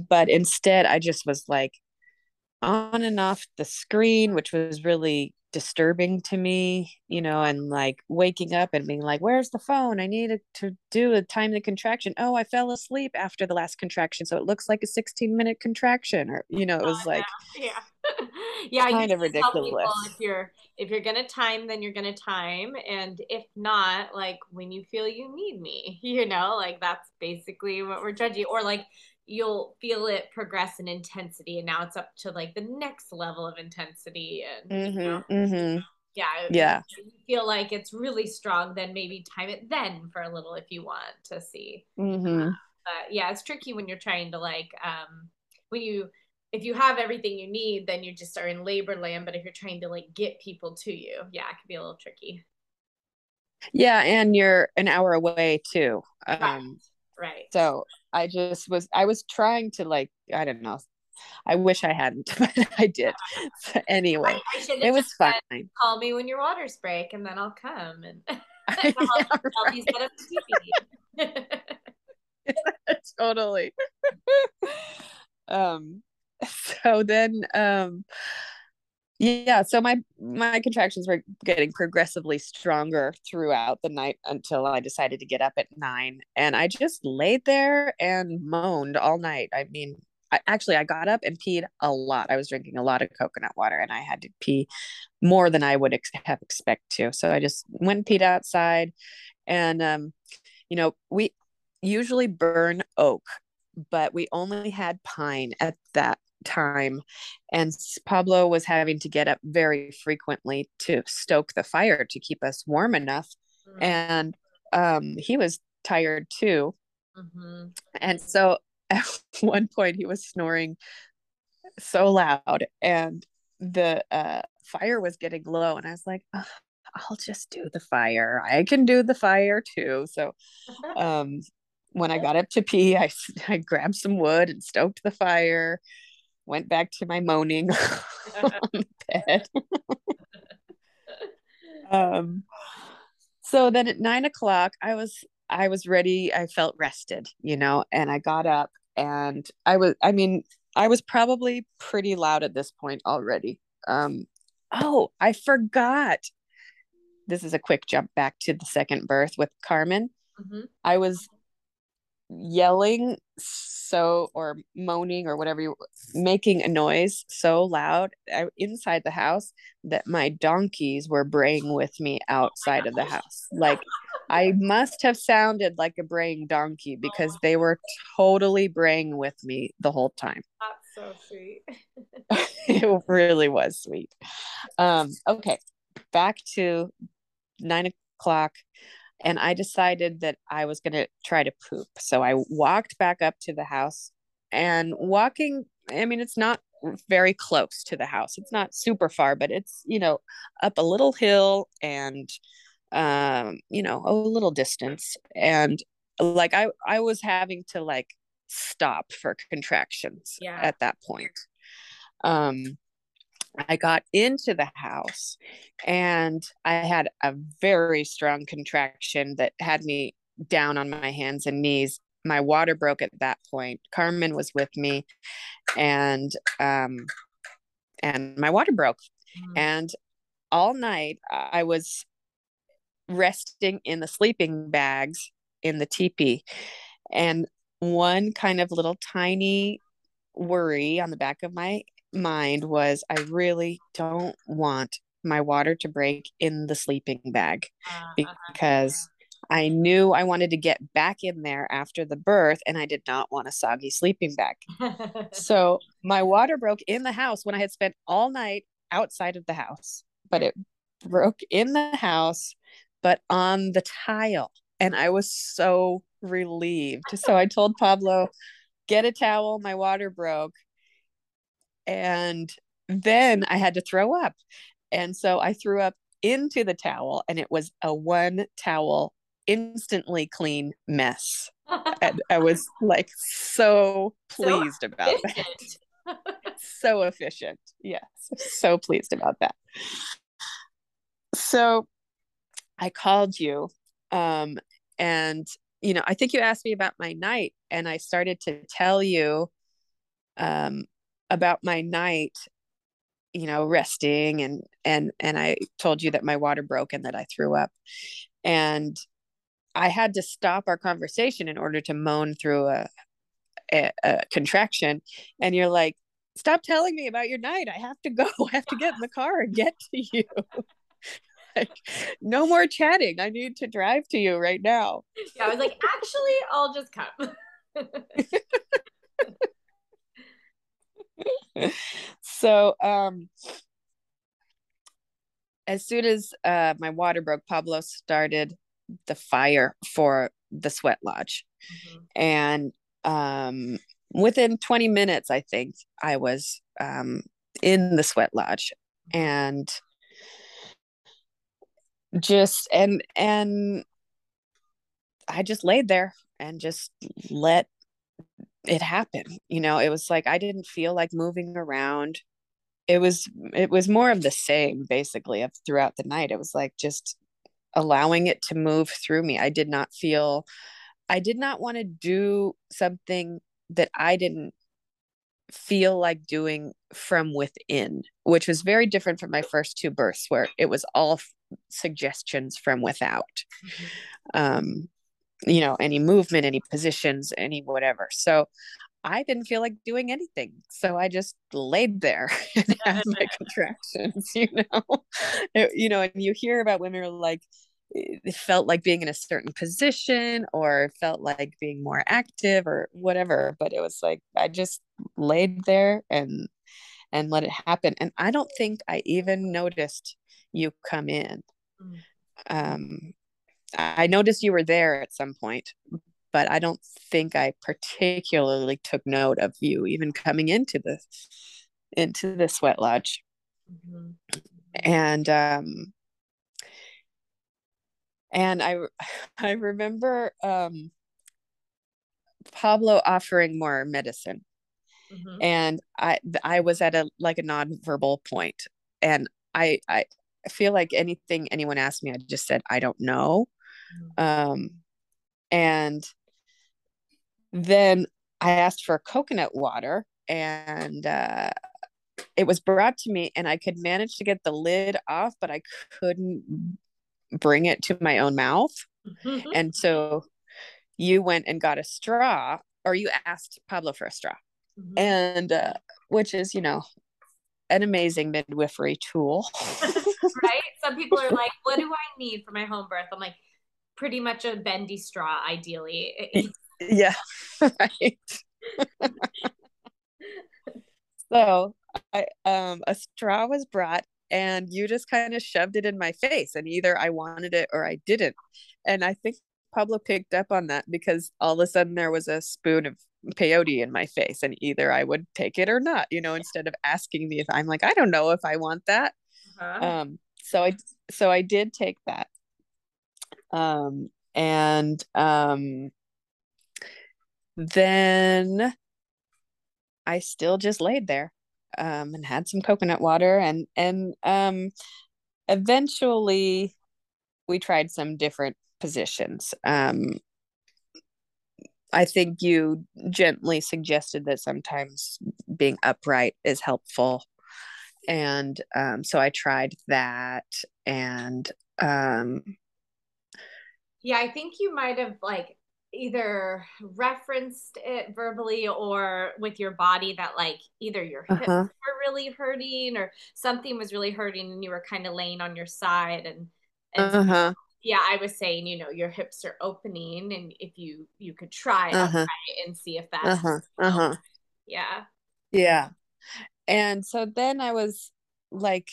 but instead I just was like on and off the screen, which was really disturbing to me, you know, and like waking up and being like, where's the phone? I needed to do a time the contraction. Oh, I fell asleep after the last contraction, so it looks like a sixteen minute contraction, or, you know, it was oh, like, yeah, yeah, yeah kind of ridiculous. People, if you're, if you're going to time, then you're going to time. And if not, like when you feel you need me, you know, like that's basically what we're judging. Or like, you'll feel it progress in intensity, and now it's up to like the next level of intensity. And mm-hmm, you know, mm-hmm. yeah, yeah, you feel like it's really strong, then maybe time it then for a little if you want to see. Mm-hmm. Uh, but yeah, it's tricky when you're trying to like um when you if you have everything you need, then you just are in labor land. But if you're trying to like get people to you, yeah, it can be a little tricky. Yeah, and you're an hour away too. Um, right. right. So I just was I was trying to like I don't know. I wish I hadn't, but I did. So anyway, I, I it was fine. Said, call me when your waters break, and then I'll come and, and I'll, yeah, I'll right. be set up to T V. Totally. um. So then, um, yeah. So my my contractions were getting progressively stronger throughout the night until I decided to get up at nine, and I just laid there and moaned all night. I mean. I, actually, I got up and peed a lot. I was drinking a lot of coconut water, and I had to pee more than I would ex- have expect to. So I just went and peed outside, and um, you know, we usually burn oak, but we only had pine at that time, and Pablo was having to get up very frequently to stoke the fire to keep us warm enough, mm-hmm. and um, he was tired too, mm-hmm. and so. At one point he was snoring so loud, and the uh, fire was getting low, and I was like, oh, I'll just do the fire. I can do the fire too. So um, when I got up to pee, I, I grabbed some wood and stoked the fire, went back to my moaning on the bed. um, so then at nine o'clock, I was, I was ready. I felt rested, you know, and I got up. And I was, I mean, I was probably pretty loud at this point already. Um, oh, I forgot. This is a quick jump back to the second birth with Carmen. Mm-hmm. I was yelling so, or moaning or whatever, you, making a noise so loud I, inside the house that my donkeys were braying with me outside of the house. Like I must have sounded like a braying donkey because they were totally braying with me the whole time. That's so sweet. It really was sweet. Um, okay. Back to nine o'clock. And I decided that I was going to try to poop. So I walked back up to the house, and walking, I mean, it's not very close to the house. It's not super far, but it's, you know, up a little hill and, um, you know, a little distance. And like, I, I was having to like stop for contractions yeah. at that point. Um, I got into the house, and I had a very strong contraction that had me down on my hands and knees. My water broke at that point. Carmen was with me, and um, and my water broke. Mm-hmm. And all night I was resting in the sleeping bags in the teepee, and one kind of little tiny worry on the back of my mind was I really don't want my water to break in the sleeping bag, because I knew I wanted to get back in there after the birth, and I did not want a soggy sleeping bag. So my water broke in the house when I had spent all night outside of the house, but it broke in the house, but on the tile. And I was so relieved. So I told Pablo, get a towel. My water broke. And then I had to throw up. And so I threw up into the towel, and it was a one towel, instantly clean mess. And I was like, so pleased so about efficient. that. So efficient. Yes. So pleased about that. So I called you. Um, and, you know, I think you asked me about my night, and I started to tell you, um, about my night, you know, resting, and, and, and I told you that my water broke and that I threw up, and I had to stop our conversation in order to moan through a, a, a contraction. And you're like, stop telling me about your night. I have to go, I have to get in the car and get to you. Like, no more chatting. I need to drive to you right now. Yeah. I was like, actually, I'll just come. So um as soon as uh my water broke, Pablo started the fire for the sweat lodge. Mm-hmm. And um within twenty minutes, I think I was um in the sweat lodge. And just and and I just laid there and just let it happen. You know, it was like I didn't feel like moving around. It was it was more of the same, basically, of throughout the night. It was like just allowing it to move through me. I did not feel I did not want to do something that I didn't feel like doing from within, which was very different from my first two births, where it was all f- suggestions from without. Um you know, any movement, any positions, any whatever. So I didn't feel like doing anything. So I just laid there and had my contractions, you know, it, you know, and you hear about women who are like, it felt like being in a certain position or felt like being more active or whatever. But it was like, I just laid there and, and let it happen. And I don't think I even noticed you come in. Um, I noticed you were there at some point, but I don't think I particularly took note of you even coming into the into the sweat lodge. Mm-hmm. And um, and I I remember um, Pablo offering more medicine, mm-hmm. and I I was at a like a nonverbal point, and I I feel like anything anyone asked me, I just said I don't know. Um, and then I asked for coconut water, and uh, it was brought to me, and I could manage to get the lid off, but I couldn't bring it to my own mouth. Mm-hmm. And so you went and got a straw, or you asked Pablo for a straw. Mm-hmm. And uh, which is, you know, an amazing midwifery tool. Right? Some people are like, what do I need for my home birth? I'm like, pretty much a bendy straw, ideally. Yeah, right. So I, um, a straw was brought, and you just kind of shoved it in my face, and either I wanted it or I didn't. And I think Pablo picked up on that, because all of a sudden there was a spoon of peyote in my face, and either I would take it or not, you know, instead of asking me if I'm like, I don't know if I want that. Uh-huh. Um, so I, so I did take that. Um, and, um, then I still just laid there, um, and had some coconut water, and, and, um, eventually we tried some different positions. Um, I think you gently suggested that sometimes being upright is helpful. And, um, so I tried that, and, um, yeah, I think you might have like either referenced it verbally or with your body that like either your hips uh-huh. were really hurting or something was really hurting, and you were kind of laying on your side. And, and uh-huh. yeah, I was saying, you know, your hips are opening, and if you, you could try uh-huh. and see if that's uh-huh. Uh-huh. yeah. Yeah. And so then I was like,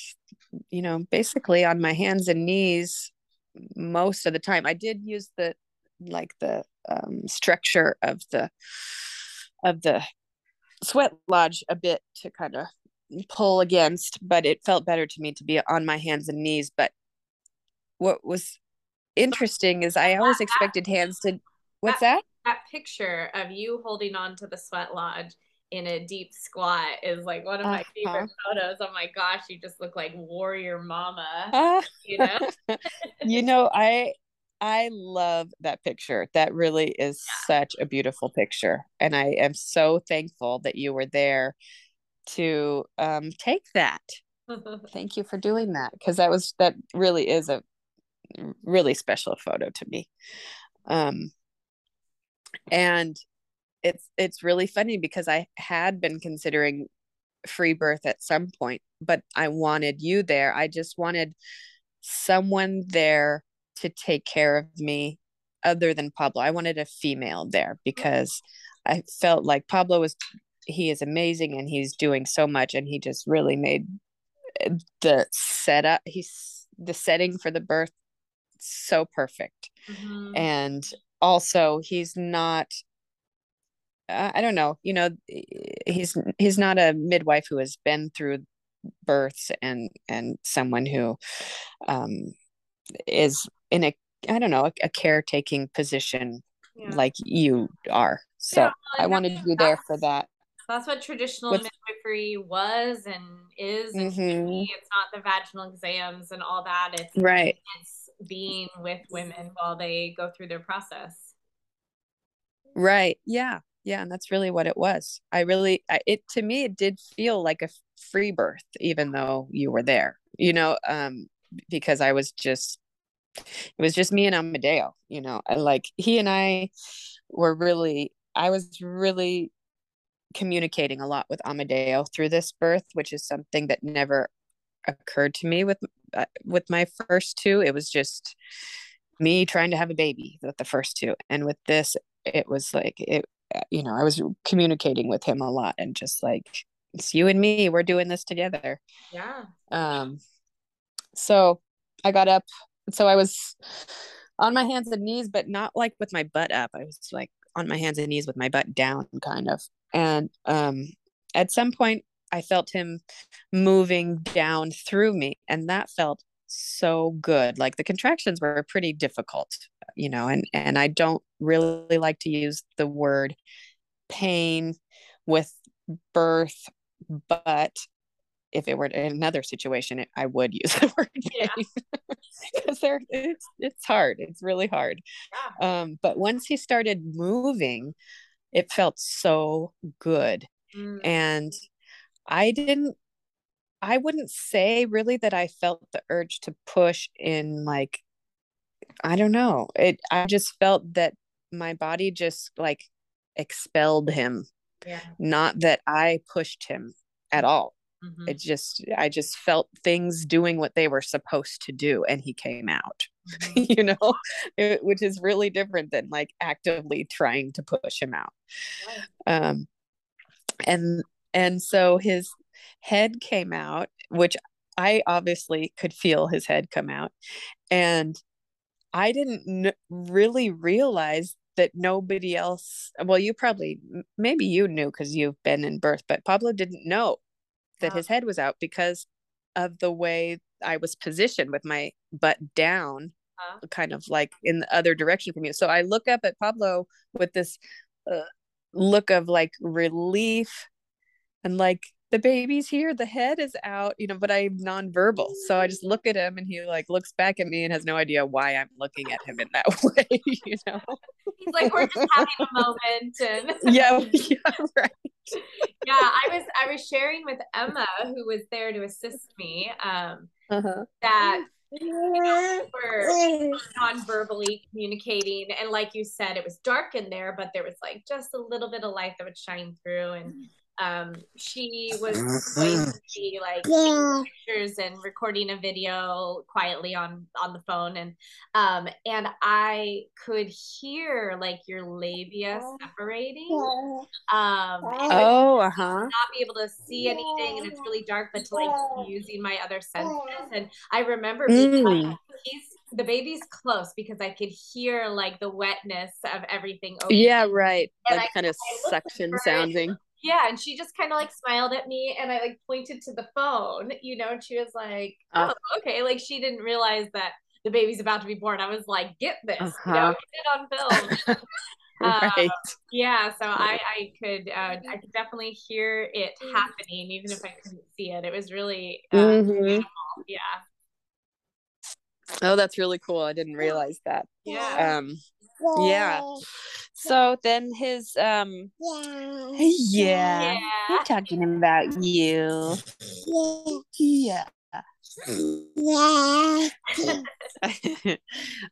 you know, basically on my hands and knees most of the time. I did use the like the um structure of the of the sweat lodge a bit to kind of pull against, but it felt better to me to be on my hands and knees. But what was interesting is I always expected hands to what's that that, that picture of you holding on to the sweat lodge in a deep squat is like one of my uh-huh. favorite photos. Oh my gosh, you just look like warrior mama. Uh, you know, you know, I I love that picture. That really is yeah. such a beautiful picture, and I am so thankful that you were there to um, take that. Thank you for doing that, because that was that really is a really special photo to me, um, and. It's it's really funny because I had been considering free birth at some point, but I wanted you there. I just wanted someone there to take care of me other than Pablo. I wanted a female there because I felt like Pablo was, he is amazing and he's doing so much, and he just really made the setup, he's the setting for the birth so perfect. Mm-hmm. And also he's not, uh, I don't know, you know, he's, he's not a midwife who has been through births and, and someone who um, is in a, I don't know, a, a caretaking position, yeah, like you are. So yeah, well, I wanted to be there for that. That's what traditional With, midwifery was and is. And mm-hmm. It's not the vaginal exams and all that. It's, right. It's being with women while they go through their process. Right. Yeah. Yeah. And that's really what it was. I really, I, it, to me, it did feel like a free birth, even though you were there, you know, um, because I was just, it was just me and Amadeo, you know, I, like he and I were really, I was really communicating a lot with Amadeo through this birth, which is something that never occurred to me with uh, with my first two. It was just me trying to have a baby with the first two, and with this it was like, it, you know, I was communicating with him a lot and just like, it's you and me, we're doing this together. Yeah. Um so I got up, so I was on my hands and knees, but not like with my butt up. I was like on my hands and knees with my butt down, kind of. And um, at some point I felt him moving down through me, and that felt so good. Like the contractions were pretty difficult, you know, and, and I don't really like to use the word pain with birth, but if it were another situation, it, I would use the word pain, because yeah. it's, it's hard. It's really hard. Yeah. Um, but once he started moving, it felt so good. Mm. And I didn't, I wouldn't say really that I felt the urge to push in, like, I don't know. It, I just felt that my body just like expelled him. Yeah. Not that I pushed him at all. Mm-hmm. It just, I just felt things doing what they were supposed to do, and he came out, mm-hmm. you know, it, which is really different than like actively trying to push him out. Right. Um, and, and so his head came out, which I obviously could feel his head come out, and I didn't n- really realize that nobody else, well, you probably, maybe you knew because you've been in birth, but Pablo didn't know that his head was out because of the way I was positioned with my butt down, huh? kind of like in the other direction from you. So I look up at Pablo with this uh, look of like relief and like, the baby's here, the head is out, you know, but I'm nonverbal. So I just look at him, and he like looks back at me and has no idea why I'm looking at him in that way, you know? He's like, we're just having a moment. And yeah, yeah, right. Yeah, I was, I was sharing with Emma, who was there to assist me, um, uh-huh. that you know, we're non-verbally communicating. And like you said, it was dark in there, but there was like just a little bit of light that would shine through. And Um, she was going to be like taking pictures and recording a video quietly on, on the phone. And, um, and I could hear like your labia separating. Um, oh, uh-huh. Not be able to see anything, and it's really dark, but to like using my other senses. And I remember being mm. like, he's, the baby's close, because I could hear like the wetness of everything. Open. Yeah. Right. And like I, kind of I suction sounding. And, yeah, and she just kind of like smiled at me, and I like pointed to the phone, you know, and she was like, oh, okay. Like she didn't realize that the baby's about to be born. I was like, get this, uh-huh. you know, get it on film. Right. Uh, yeah, so I, I could uh, I could definitely hear it happening, even if I couldn't see it. It was really, uh, mm-hmm. yeah. Oh, that's really cool. I didn't realize that. Yeah. Um, yeah. So then his, um, yeah. yeah, I'm talking about you. Yeah. Yeah.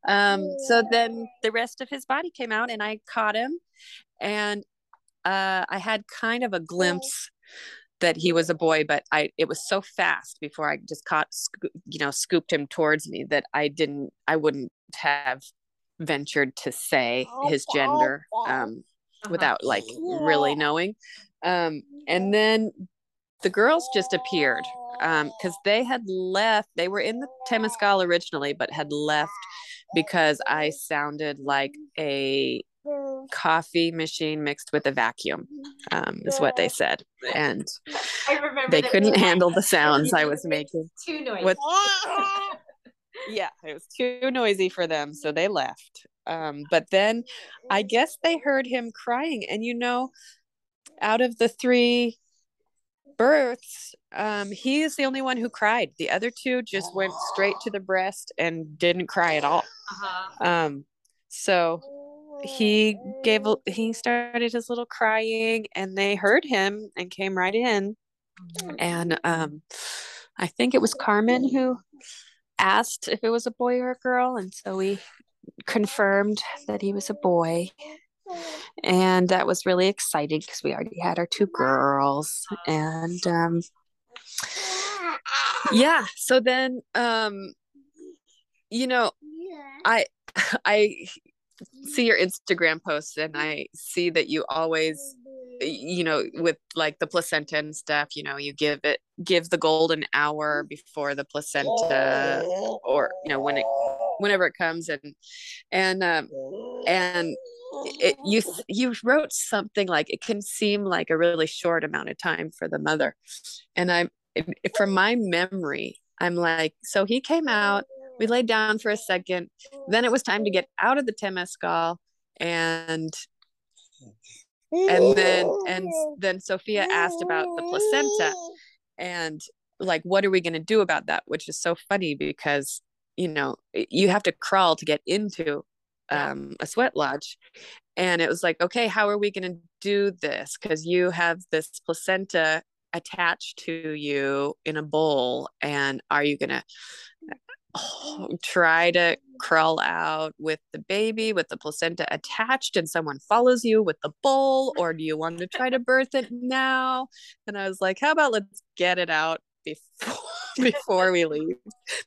um, so then the rest of his body came out, and I caught him, and, uh, I had kind of a glimpse that he was a boy, but I, it was so fast before I just caught, you know, scooped him towards me that I didn't, I wouldn't have ventured to say his gender um, without like really knowing. Um, and then the girls just appeared because um, they had left. They were in the Temescal originally, but had left because I sounded like a coffee machine mixed with a vacuum, um, is what they said. And I remember they couldn't handle the sounds I was making. Too noisy. With- yeah, it was too noisy for them, so they left. Um, but then I guess they heard him crying. And, you know, out of the three births, um, he is the only one who cried. The other two just went straight to the breast and didn't cry at all. Uh-huh. Um, so he gave, he started his little crying, and they heard him and came right in. And um, I think it was Carmen who asked if it was a boy or a girl, and so we confirmed that he was a boy, and that was really exciting because we already had our two girls. And um yeah so then um you know I I see your Instagram posts, and I see that you always, you know, with like the placenta and stuff, you know, you give it, give the golden hour before the placenta, or, you know, when it, whenever it comes. And, and, um, and it, you, you wrote something like, it can seem like a really short amount of time for the mother. And I'm, from my memory, I'm like, so he came out, we laid down for a second, then it was time to get out of the Temescal, and And then, and then Sophia asked about the placenta and like, what are we going to do about that? Which is so funny because, you know, you have to crawl to get into um, a sweat lodge. And it was like, okay, how are we going to do this? Cause you have this placenta attached to you in a bowl, and are you going to oh, try to crawl out with the baby, with the placenta attached, and someone follows you with the bowl, or do you want to try to birth it now? And I was like, how about let's get it out before before we leave.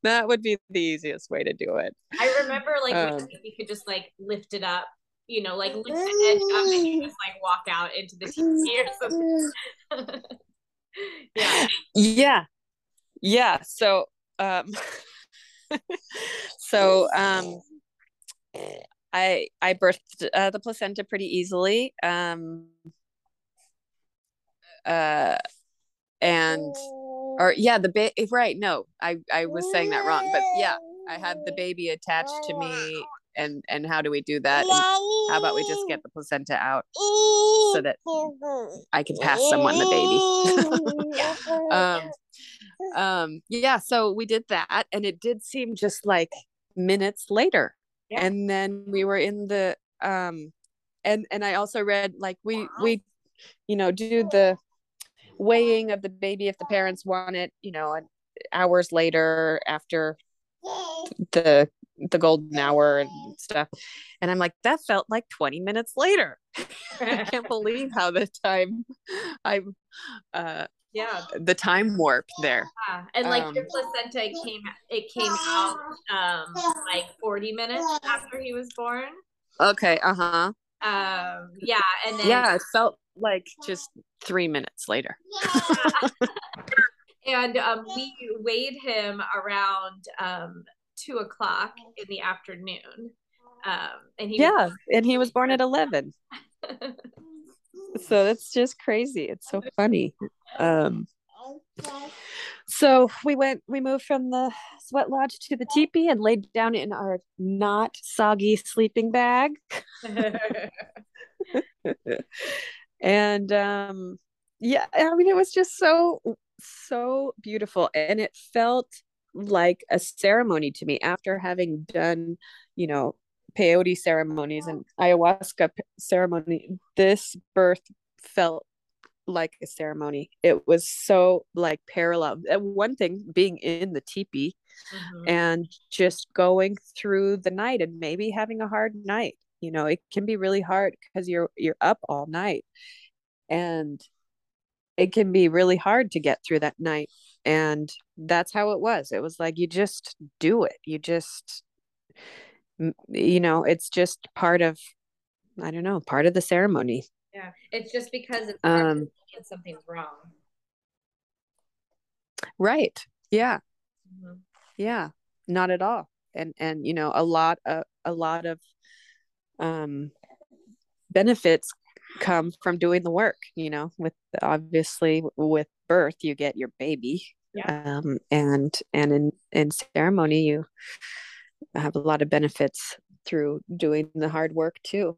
That would be the easiest way to do it. I remember like um, we could just like lift it up, you know, like lift the edge up and you just like walk out into the T V or something. yeah. Yeah. Yeah. So um so um I I birthed uh, the placenta pretty easily, um uh and or yeah the ba- right no I I was saying that wrong but yeah I had the baby attached to me, and and how do we do that? And how about we just get the placenta out so that I can pass someone the baby? yeah. um um yeah so we did that, and it did seem just like minutes later. yeah. And then we were in the um and and I also read like we wow. we you know do the weighing of the baby if the parents want it, you know, and hours later after the the golden hour and stuff. And I'm like, that felt like twenty minutes later. I can't believe how the time I'm uh yeah the time warp there. yeah. And like um, your placenta came it came out um like forty minutes after he was born. okay uh-huh um yeah and then yeah it felt like just three minutes later. yeah. And um we weighed him around um two o'clock in the afternoon, um and he yeah was- and he was born at eleven. So that's just crazy. It's so funny. Um, so we went, we moved from the sweat lodge to the teepee and laid down in our not soggy sleeping bag. And um, yeah, I mean, it was just so, so beautiful. And it felt like a ceremony to me after having done, you know, peyote ceremonies and ayahuasca ceremony. This birth felt like a ceremony. It was so like parallel. And one thing being in the teepee mm-hmm. and just going through the night and maybe having a hard night, you know, it can be really hard because you're, you're up all night, and it can be really hard to get through that night. And that's how it was. It was like, you just do it. You just, you know, it's just part of, I don't know, part of the ceremony. Yeah. It's just because it's um, something's wrong. Right. Yeah. Mm-hmm. Yeah. Not at all. And, and, you know, a lot of, a lot of um, benefits come from doing the work, you know, with obviously with birth, you get your baby. Yeah. Um, and, and in, in ceremony, you have a lot of benefits through doing the hard work too.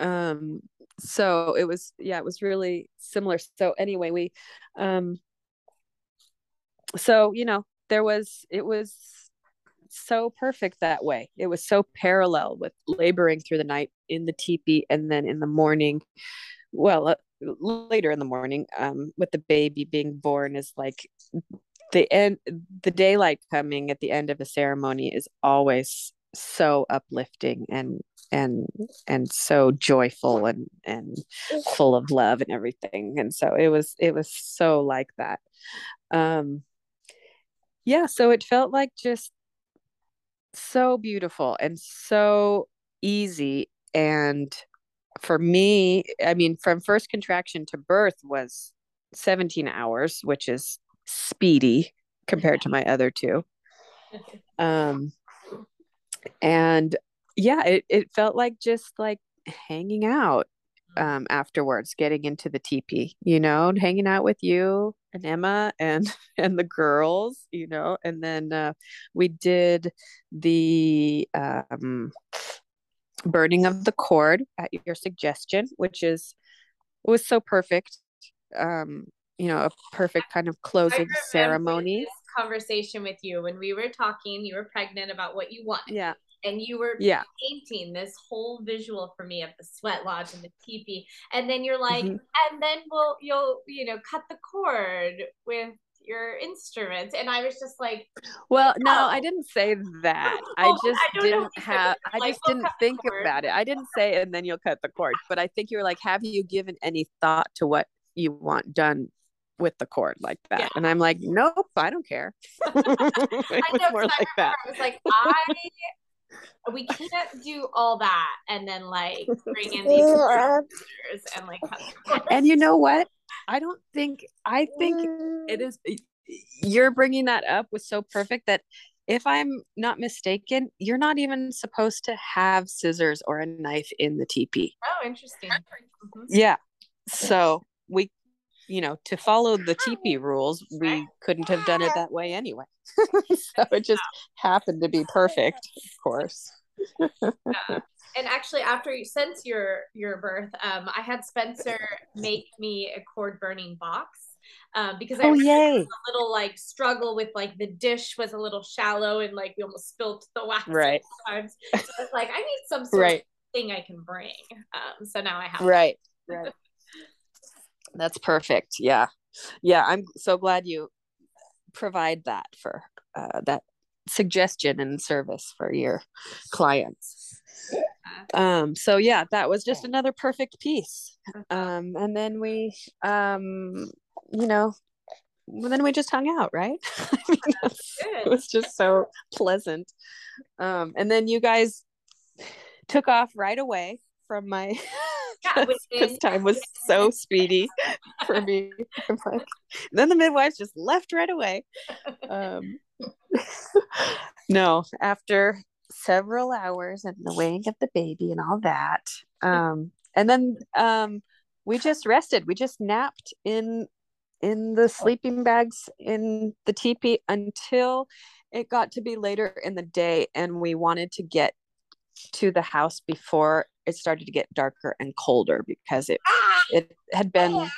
Yeah. Um, so it was, yeah, it was really similar. So anyway, we, um, so, you know, there was, it was so perfect that way. It was so parallel with laboring through the night in the teepee. And then in the morning, well, uh, later in the morning, um, with the baby being born is like the end, the daylight coming at the end of a ceremony is always so uplifting and, and, and so joyful and, and full of love and everything. And so it was, it was so like that. Um, yeah. So it felt like just so beautiful and so easy. And for me, I mean, from first contraction to birth was seventeen hours, which is speedy compared to my other two. Um, and yeah, it, it felt like just like hanging out, um, afterwards, getting into the teepee, you know, and hanging out with you and Emma and, and the girls, you know, and then, uh, we did the, um, burning of the cord at your suggestion, which is, was so perfect. Um, you know, a perfect kind of closing ceremony. This conversation with you when we were talking, you were pregnant about what you wanted. Yeah. And you were yeah. painting this whole visual for me of the sweat lodge and the teepee. And then you're like, mm-hmm. and then we'll, you'll, you know, cut the cord with your instruments. And I was just like, well, no, no I didn't say that. I just I didn't have, I like, just we'll didn't think about it. I didn't say, and then you'll cut the cord. But I think you were like, have you given any thought to what you want done with the cord like that? Yeah. And I'm like, nope, I don't care. I know, more like I that. I was like, I... we can't do all that and then like bring in these pictures and like and you know what I don't think I think it is you're bringing that up was so perfect that if I'm not mistaken you're not even supposed to have scissors or a knife in the teepee. Oh, interesting. Mm-hmm. Yeah, so we you know to follow the teepee rules we couldn't have done it that way anyway. So it just happened to be perfect, of course. Yeah. And actually, after you since your your birth, um, I had Spencer make me a cord burning box um, because I oh, yay. was a little like struggle with like the dish was a little shallow and like we almost spilled the wax. Right. Sometimes. So I was like, I need some sort right. of thing I can bring. Um, so now I have. Right. It. Right. That's perfect. Yeah. Yeah. I'm so glad you provide that for uh, that suggestion and service for your clients. Um, so yeah, that was just another perfect piece. Um, and then we, um, you know, well, then we just hung out, right? I mean, it was just so pleasant. Um, and then you guys took off right away from my yeah, this time was so speedy for me. I'm like, then the midwives just left right away. Um, no, after several hours and the weighing of the baby and all that, um, and then um, we just rested. We just napped in in the sleeping bags in the teepee until it got to be later in the day, and we wanted to get to the house before it started to get darker and colder because it it had been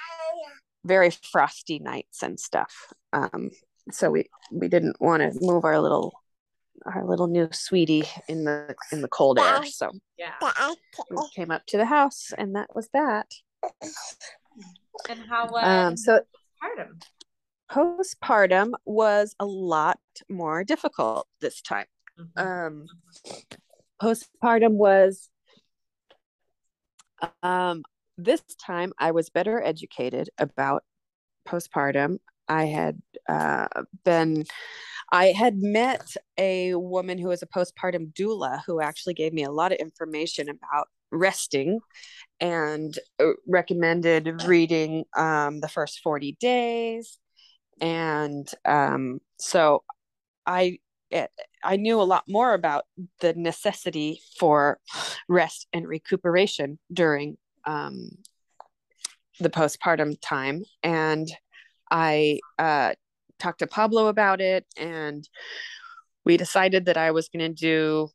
very frosty nights and stuff. Um, so we, we didn't want to move our little our little new sweetie in the in the cold air. So yeah. We came up to the house, and that was that. And how was um, so postpartum? Postpartum was a lot more difficult this time. Um, postpartum was. Um, this time I was better educated about postpartum. I had, uh, been, I had met a woman who was a postpartum doula who actually gave me a lot of information about resting and recommended reading um, the first forty days. And um, so I I knew a lot more about the necessity for rest and recuperation during um, the postpartum time. And I uh, talked to Pablo about it, and we decided that I was going to do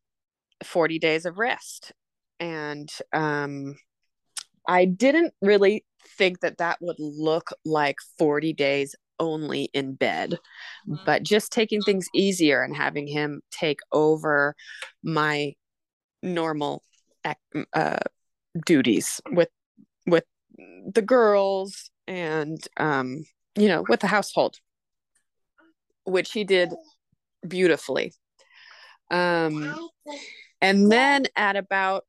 forty days of rest. And um, I didn't really think that that would look like forty days only in bed, but just taking things easier and having him take over my normal uh, duties with, with the girls and, um, you know, with the household, which he did beautifully. Um, and then at about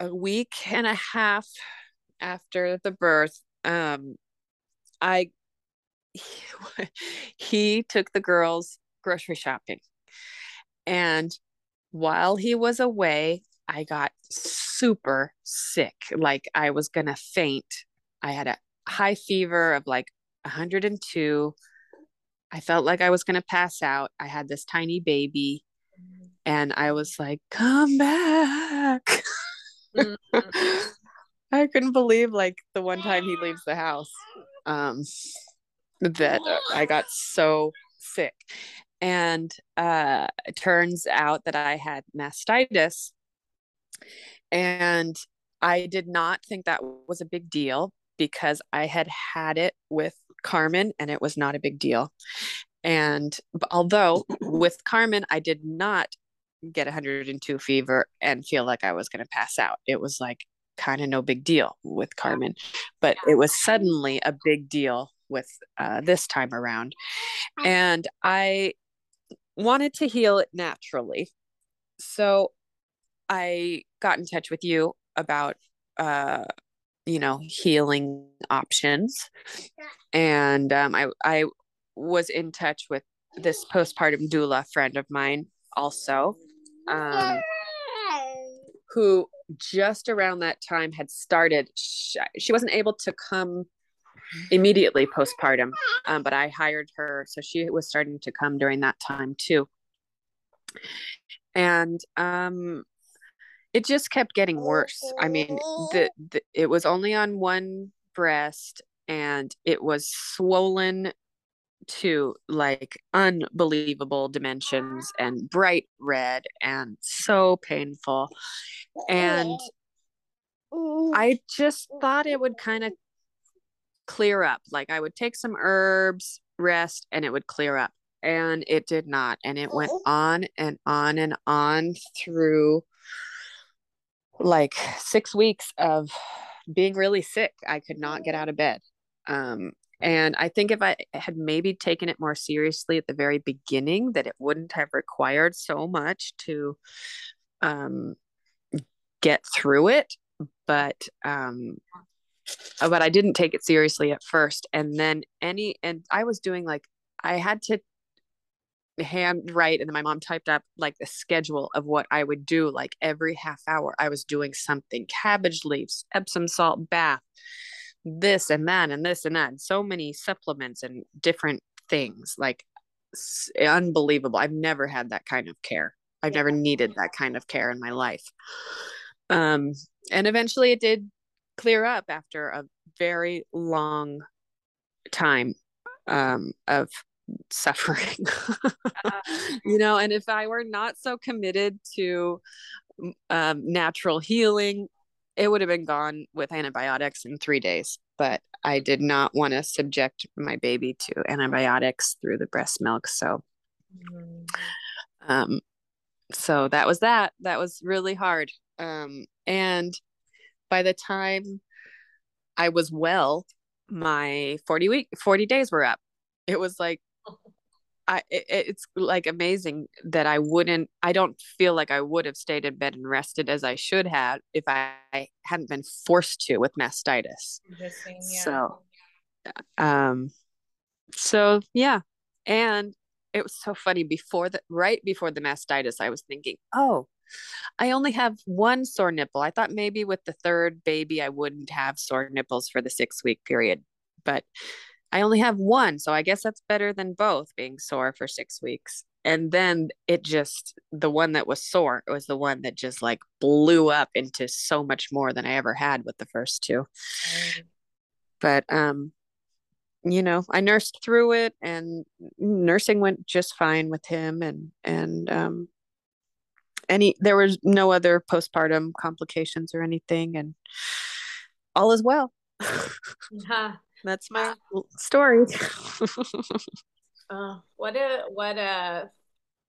a week and a half after the birth, um, I, He, he took the girls grocery shopping, and while he was away, I got super sick. Like I was going to faint. I had a high fever of like one hundred two. I felt like I was going to pass out. I had this tiny baby, and I was like, come back. Mm-hmm. I couldn't believe like the one time he leaves the house. Um, that I got so sick. And uh, it turns out that I had mastitis, and I did not think that was a big deal because I had had it with Carmen and it was not a big deal. And although with Carmen, I did not get one hundred two fever and feel like I was going to pass out. It was like kind of no big deal with Carmen, but it was suddenly a big deal with uh, this time around. And I wanted to heal it naturally. So I got in touch with you about, uh, you know, healing options. And um, I, I was in touch with this postpartum doula friend of mine also, um, who just around that time had started, she, she wasn't able to come immediately postpartum, um, but I hired her, so she was starting to come during that time too. And um, it just kept getting worse. I mean, the, the it was only on one breast, and it was swollen to like unbelievable dimensions and bright red and so painful. And I just thought it would kind of clear up. Like I would take some herbs, rest, and it would clear up, and it did not. And it went on and on and on through like six weeks of being really sick. I could not get out of bed. Um, and I think if I had maybe taken it more seriously at the very beginning, that it wouldn't have required so much to, um, get through it. But, um, but I didn't take it seriously at first. And then any, and I was doing like, I had to handwrite, and then my mom typed up like the schedule of what I would do. Like every half hour I was doing something: cabbage leaves, Epsom salt bath, this and that, and this and that, and so many supplements and different things. Like unbelievable. I've never had that kind of care. I've never needed that kind of care in my life. Um, and eventually it did clear up after a very long time um, of suffering, you know. And if I were not so committed to um, natural healing, it would have been gone with antibiotics in three days. But I did not want to subject my baby to antibiotics through the breast milk. So, um, so that was that. That was really hard. Um, and by the time I was well, my forty week, forty days were up. It was like, I, it, it's like amazing that I wouldn't, I don't feel like I would have stayed in bed and rested as I should have if I, I hadn't been forced to with mastitis. Interesting, yeah. So, um, so yeah. And it was so funny before the, right before the mastitis, I was thinking, oh, I only have one sore nipple. I thought maybe with the third baby, I wouldn't have sore nipples for the six week period, but I only have one. So I guess that's better than both being sore for six weeks. And then it just, the one that was sore was the one that just like blew up into so much more than I ever had with the first two. But, um, you know, I nursed through it and nursing went just fine with him. And, and, um, any, there was no other postpartum complications or anything, and all is well. Uh-huh. That's my story. Oh, what a, what a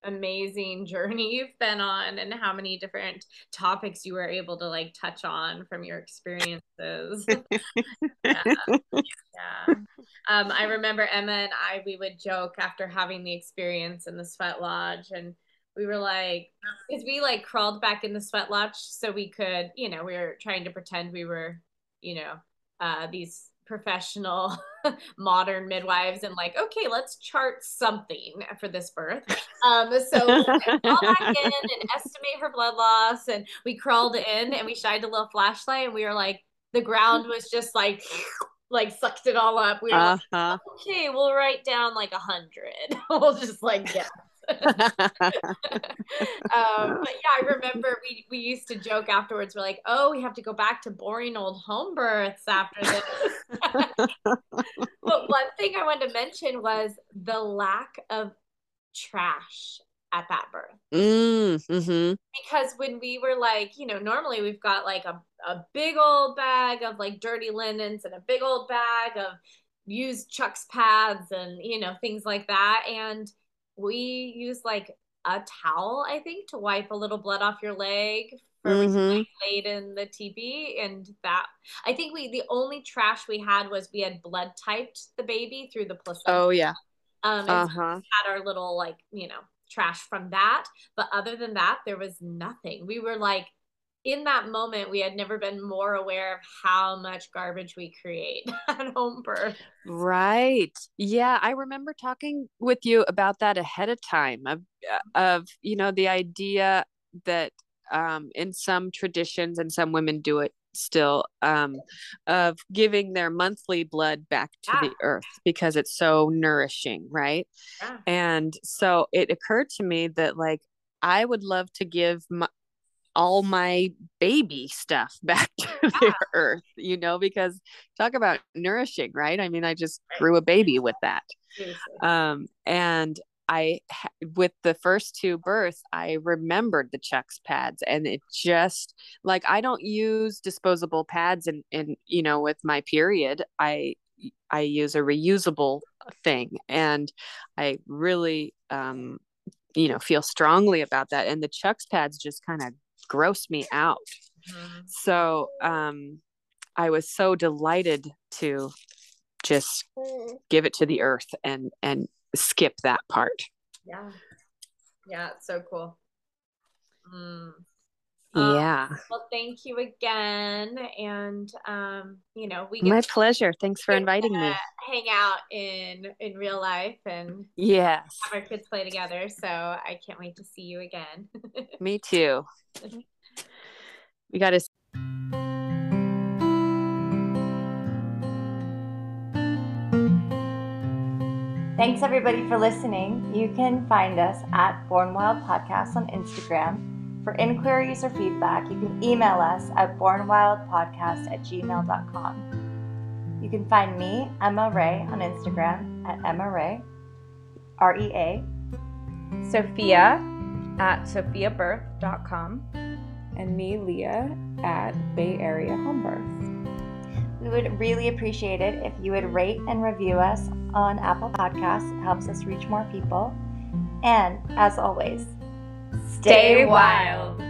amazing journey you've been on, and how many different topics you were able to like touch on from your experiences. Yeah. Yeah. Um, I remember Emma and I, we would joke after having the experience in the sweat lodge, and we were like, because we like crawled back in the sweat lodge so we could, you know, we were trying to pretend we were, you know, uh, these professional modern midwives, and like, okay, let's chart something for this birth. Um, so we crawled back in and estimate her blood loss, and we crawled in and we shined a little flashlight, and we were like, the ground was just like, like sucked it all up. We were uh-huh. like, okay, we'll write down like a hundred. We'll just like, yeah. um, but yeah, I remember we, we used to joke afterwards, we're like, oh, we have to go back to boring old home births after this. But one thing I wanted to mention was the lack of trash at that birth. Mm, mm-hmm. Because when we were like, you know, normally we've got like a, a big old bag of like dirty linens and a big old bag of used Chuck's pads and, you know, things like that. And we use like a towel, I think, to wipe a little blood off your leg for mm-hmm. when you laid in the T B. And that, I think we, the only trash we had was we had blood typed the baby through the placenta. Oh yeah. Um, uh-huh. So we had our little like, you know, trash from that. But other than that, there was nothing. We were like, in that moment, we had never been more aware of how much garbage we create at home birth. Right. Yeah. I remember talking with you about that ahead of time of, of, you know, the idea that um, in some traditions, and some women do it still, um, of giving their monthly blood back to yeah. the earth because it's so nourishing. Right. Yeah. And so it occurred to me that like, I would love to give my, all my baby stuff back to the earth, you know, because talk about nourishing, right? I mean, I just grew a baby with that. Um, and I, with the first two births, I remembered the Chuck's pads, and it just like, I don't use disposable pads and, and, you know, with my period, I, I use a reusable thing, and I really, um, you know, feel strongly about that. And the Chuck's pads just kind of grossed me out. Mm-hmm. So um I was so delighted to just give it to the earth and and skip that part. Yeah. Yeah, it's so cool. Mm. Um, yeah. Well, thank you again, and um you know, we get my pleasure. Thanks for inviting me. Hang out in in real life and yes, have our kids play together. So I can't wait to see you again. Me too. We got to. Thanks everybody for listening. You can find us at Born Wild Podcast on Instagram. For inquiries or feedback, you can email us at bornwildpodcast at gmail dot com. You can find me, Emma Ray, on Instagram at Emma Ray, R E A, Sophia at sophia birth dot com, and me, Leah, at Bay Area Home Birth. We would really appreciate it if you would rate and review us on Apple Podcasts. It helps us reach more people. And as always, stay wild.